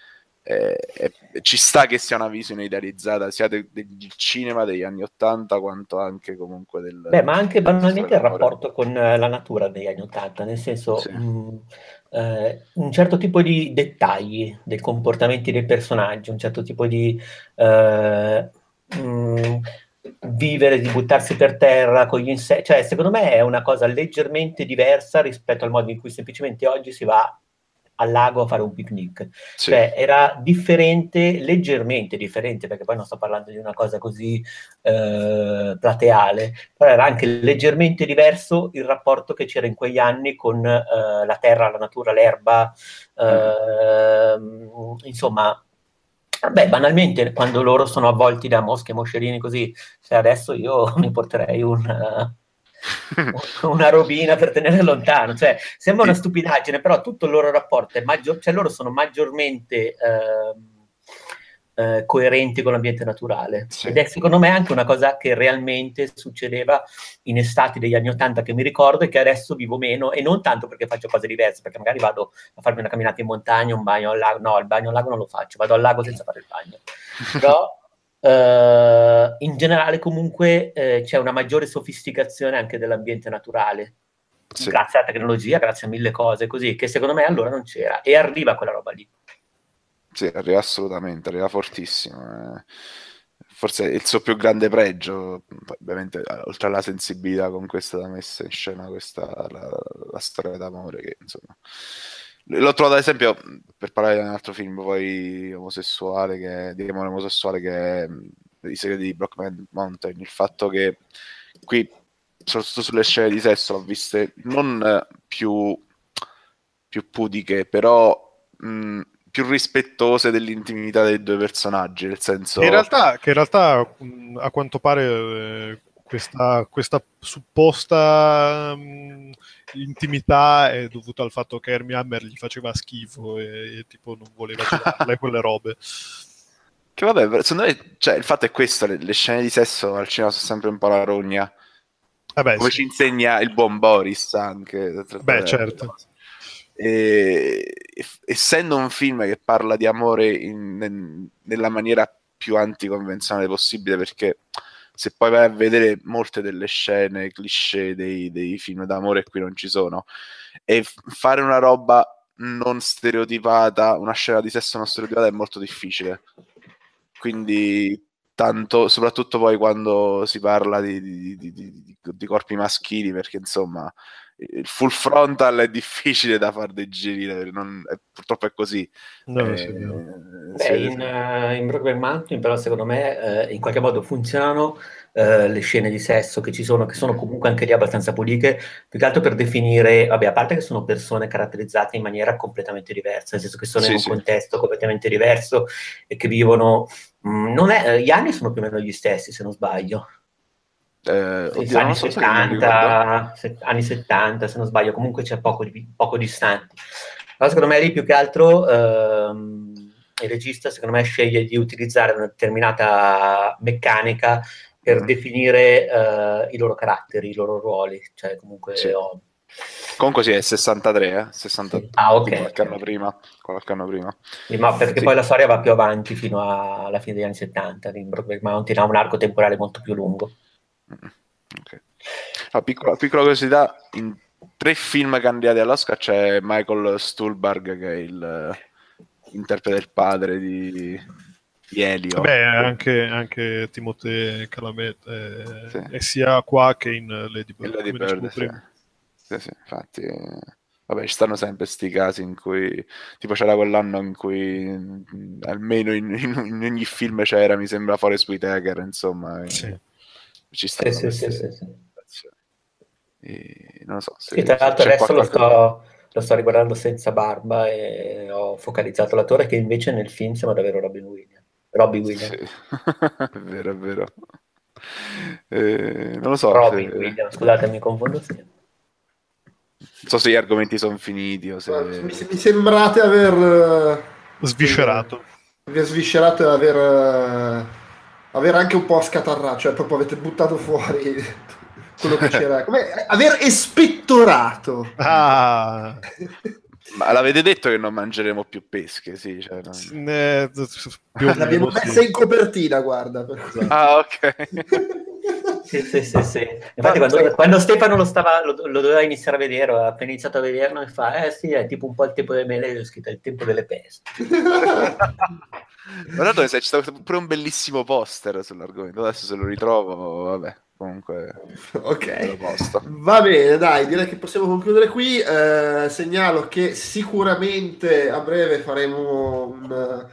è, è, ci sta che sia una visione idealizzata sia del, del cinema degli anni ottanta quanto anche comunque del... Beh, ma anche banalmente il rapporto con la natura degli anni ottanta, nel senso sì. mh, eh, un certo tipo di dettagli dei comportamenti dei personaggi, un certo tipo di eh, mh, vivere, di buttarsi per terra con gli insetti, cioè secondo me è una cosa leggermente diversa rispetto al modo in cui semplicemente oggi si va al lago a fare un picnic, sì. Cioè era differente, leggermente differente, perché poi non sto parlando di una cosa così eh, plateale, però era anche leggermente diverso il rapporto che c'era in quegli anni con eh, la terra, la natura, l'erba, eh, mm. insomma, beh, banalmente quando loro sono avvolti da mosche, moscerini così, cioè adesso io mi porterei un... una robina per tenere lontano, cioè sembra una stupidaggine, però tutto il loro rapporto è maggior, cioè loro sono maggiormente eh, eh, coerenti con l'ambiente naturale, sì. Ed è secondo me anche una cosa che realmente succedeva in estati degli anni ottanta che mi ricordo e che adesso vivo meno, e non tanto perché faccio cose diverse, perché magari vado a farmi una camminata in montagna, un bagno al lago, no, il bagno al lago non lo faccio, vado al lago senza fare il bagno, però Uh, in generale comunque eh, c'è una maggiore sofisticazione anche dell'ambiente naturale, sì. Grazie alla tecnologia, grazie a mille cose così, che secondo me allora non c'era, e arriva quella roba lì, sì, arriva assolutamente, arriva fortissimo, eh. Forse il suo più grande pregio, ovviamente oltre alla sensibilità con cui è stata messa in scena questa la, la storia d'amore, che insomma l'ho trovato, ad esempio, per parlare di un altro film poi omosessuale, che di amore omosessuale, che è I segreti di Brokeback Mountain, il fatto che qui, soprattutto sulle scene di sesso, l'ho viste non più, più pudiche, però mh, più rispettose dell'intimità dei due personaggi, nel senso... In realtà, che in realtà, a quanto pare... Eh... Questa, questa supposta um, intimità è dovuta al fatto che Armie Hammer gli faceva schifo e, e tipo non voleva girarle quelle robe. Che vabbè, secondo me, cioè, il fatto è questo, le, le scene di sesso al cinema sono sempre un po' la rogna. Ah beh, come sì. Ci insegna il buon Boris anche. Beh, certo. E, essendo un film che parla di amore in, in, nella maniera più anticonvenzionale possibile, perché... se poi vai a vedere molte delle scene cliché dei, dei film d'amore qui non ci sono, e fare una roba non stereotipata, una scena di sesso non stereotipata è molto difficile, quindi tanto, soprattutto poi quando si parla di, di, di, di, di corpi maschili, perché insomma il full frontal è difficile da far digerire, non, è, purtroppo è così. No, eh, sì, no. Beh, in, uh, in Brokeback Mountain però secondo me eh, in qualche modo funzionano eh, le scene di sesso che ci sono, che sono comunque anche lì abbastanza pudiche, più che altro per definire, vabbè, a parte che sono persone caratterizzate in maniera completamente diversa, nel senso che sono sì, in un sì. contesto completamente diverso e che vivono, mh, non è, gli anni sono più o meno gli stessi se non sbaglio. Eh, oddio, anni, so settanta, se anni settanta se non sbaglio, comunque c'è poco, di, poco distanti, però secondo me lì più che altro ehm, il regista secondo me sceglie di utilizzare una determinata meccanica per mm. definire eh, i loro caratteri, i loro ruoli, cioè comunque sì. ho... comunque sì, è sessantatré, eh? sessanta... ah, okay, qualche, okay. Anno prima, qualche anno prima sì, ma perché sì. poi la storia va più avanti fino a, alla fine degli anni settanta in Brokeback Mountain, ha un arco temporale molto più lungo. Okay. Ah, piccola, piccola curiosità, in tre film candidati all'Oscar c'è Michael Stuhlbarg che è il uh, interprete del padre di, di Elio. Beh, anche, anche Timothée Chalamet eh, sì. è sia qua che in Lady Bird, Lady Bird sì. Sì, sì, infatti eh. Vabbè, ci stanno sempre sti casi in cui, tipo c'era quell'anno in cui, almeno in, in, in ogni film c'era, mi sembra, Forest Whitaker, insomma. Sì. Eh. ci stanno. Sì, sì, sì, sì. E non lo so. Se, sì, tra l'altro adesso lo sto, lo sto riguardando senza barba e ho focalizzato l'attore che invece nel film sembra davvero Robin Williams. Robin Williams. Sì. È vero, è vero. Eh, non lo so. Robin se... Williams, scusate, mi confondo sempre. Non so se gli argomenti sono finiti o se... Mi, mi sembrate aver... Sviscerato. Vi sviscerato e aver, uh, aver anche un po' scatarrato, cioè proprio avete buttato fuori quello che c'era. Come aver espettorato. Ah. Ma l'avete detto che non mangeremo più pesche, sì. Cioè, non... eh, più l'abbiamo messa in copertina, guarda. Ah, ok. Sì, sì, sì, sì. Infatti quando, quando Stefano lo, stava, lo, lo doveva iniziare a vedere, ha appena iniziato a vederlo e fa, eh sì, è tipo un po' il tempo delle mele, io ho scritto il tempo delle peste. Guardate, c'è stato pure un bellissimo poster sull'argomento, adesso se lo ritrovo, vabbè, comunque... Ok, va bene, dai, direi che possiamo concludere qui, eh, segnalo che sicuramente a breve faremo un,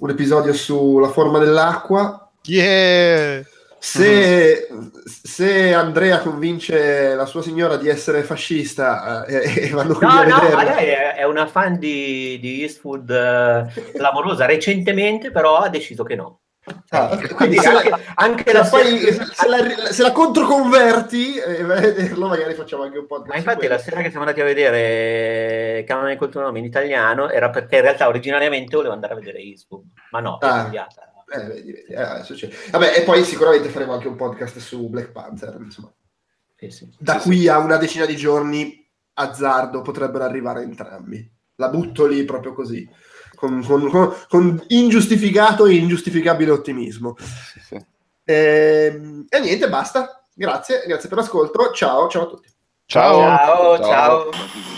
un episodio sulla forma dell'acqua. Yeah! Se, se Andrea convince la sua signora di essere fascista eh, e vanno no, a no, vederla. Ma lei è, è una fan di, di Eastwood eh, clamorosa, recentemente però ha deciso che no. Ah, quindi se anche, la, anche la, poi, sera... se la, se la controconverti e eh, vederlo magari facciamo anche un po'. Ma infatti quello. La sera che siamo andati a vedere Chiamami con il tuo nome in italiano era perché in realtà originariamente volevo andare a vedere Eastwood, ma no, ah. è cambiata. Eh, vedi, vedi. Ah, vabbè, e poi sicuramente faremo anche un podcast su Black Panther, insomma. Eh sì, da sì, qui sì. A una decina di giorni azzardo potrebbero arrivare entrambi, la butto lì proprio così con, con, con, con ingiustificato e ingiustificabile ottimismo. Sì, sì. E, e niente, basta, grazie, grazie per l'ascolto, ciao, ciao a tutti, ciao, ciao, ciao. Ciao.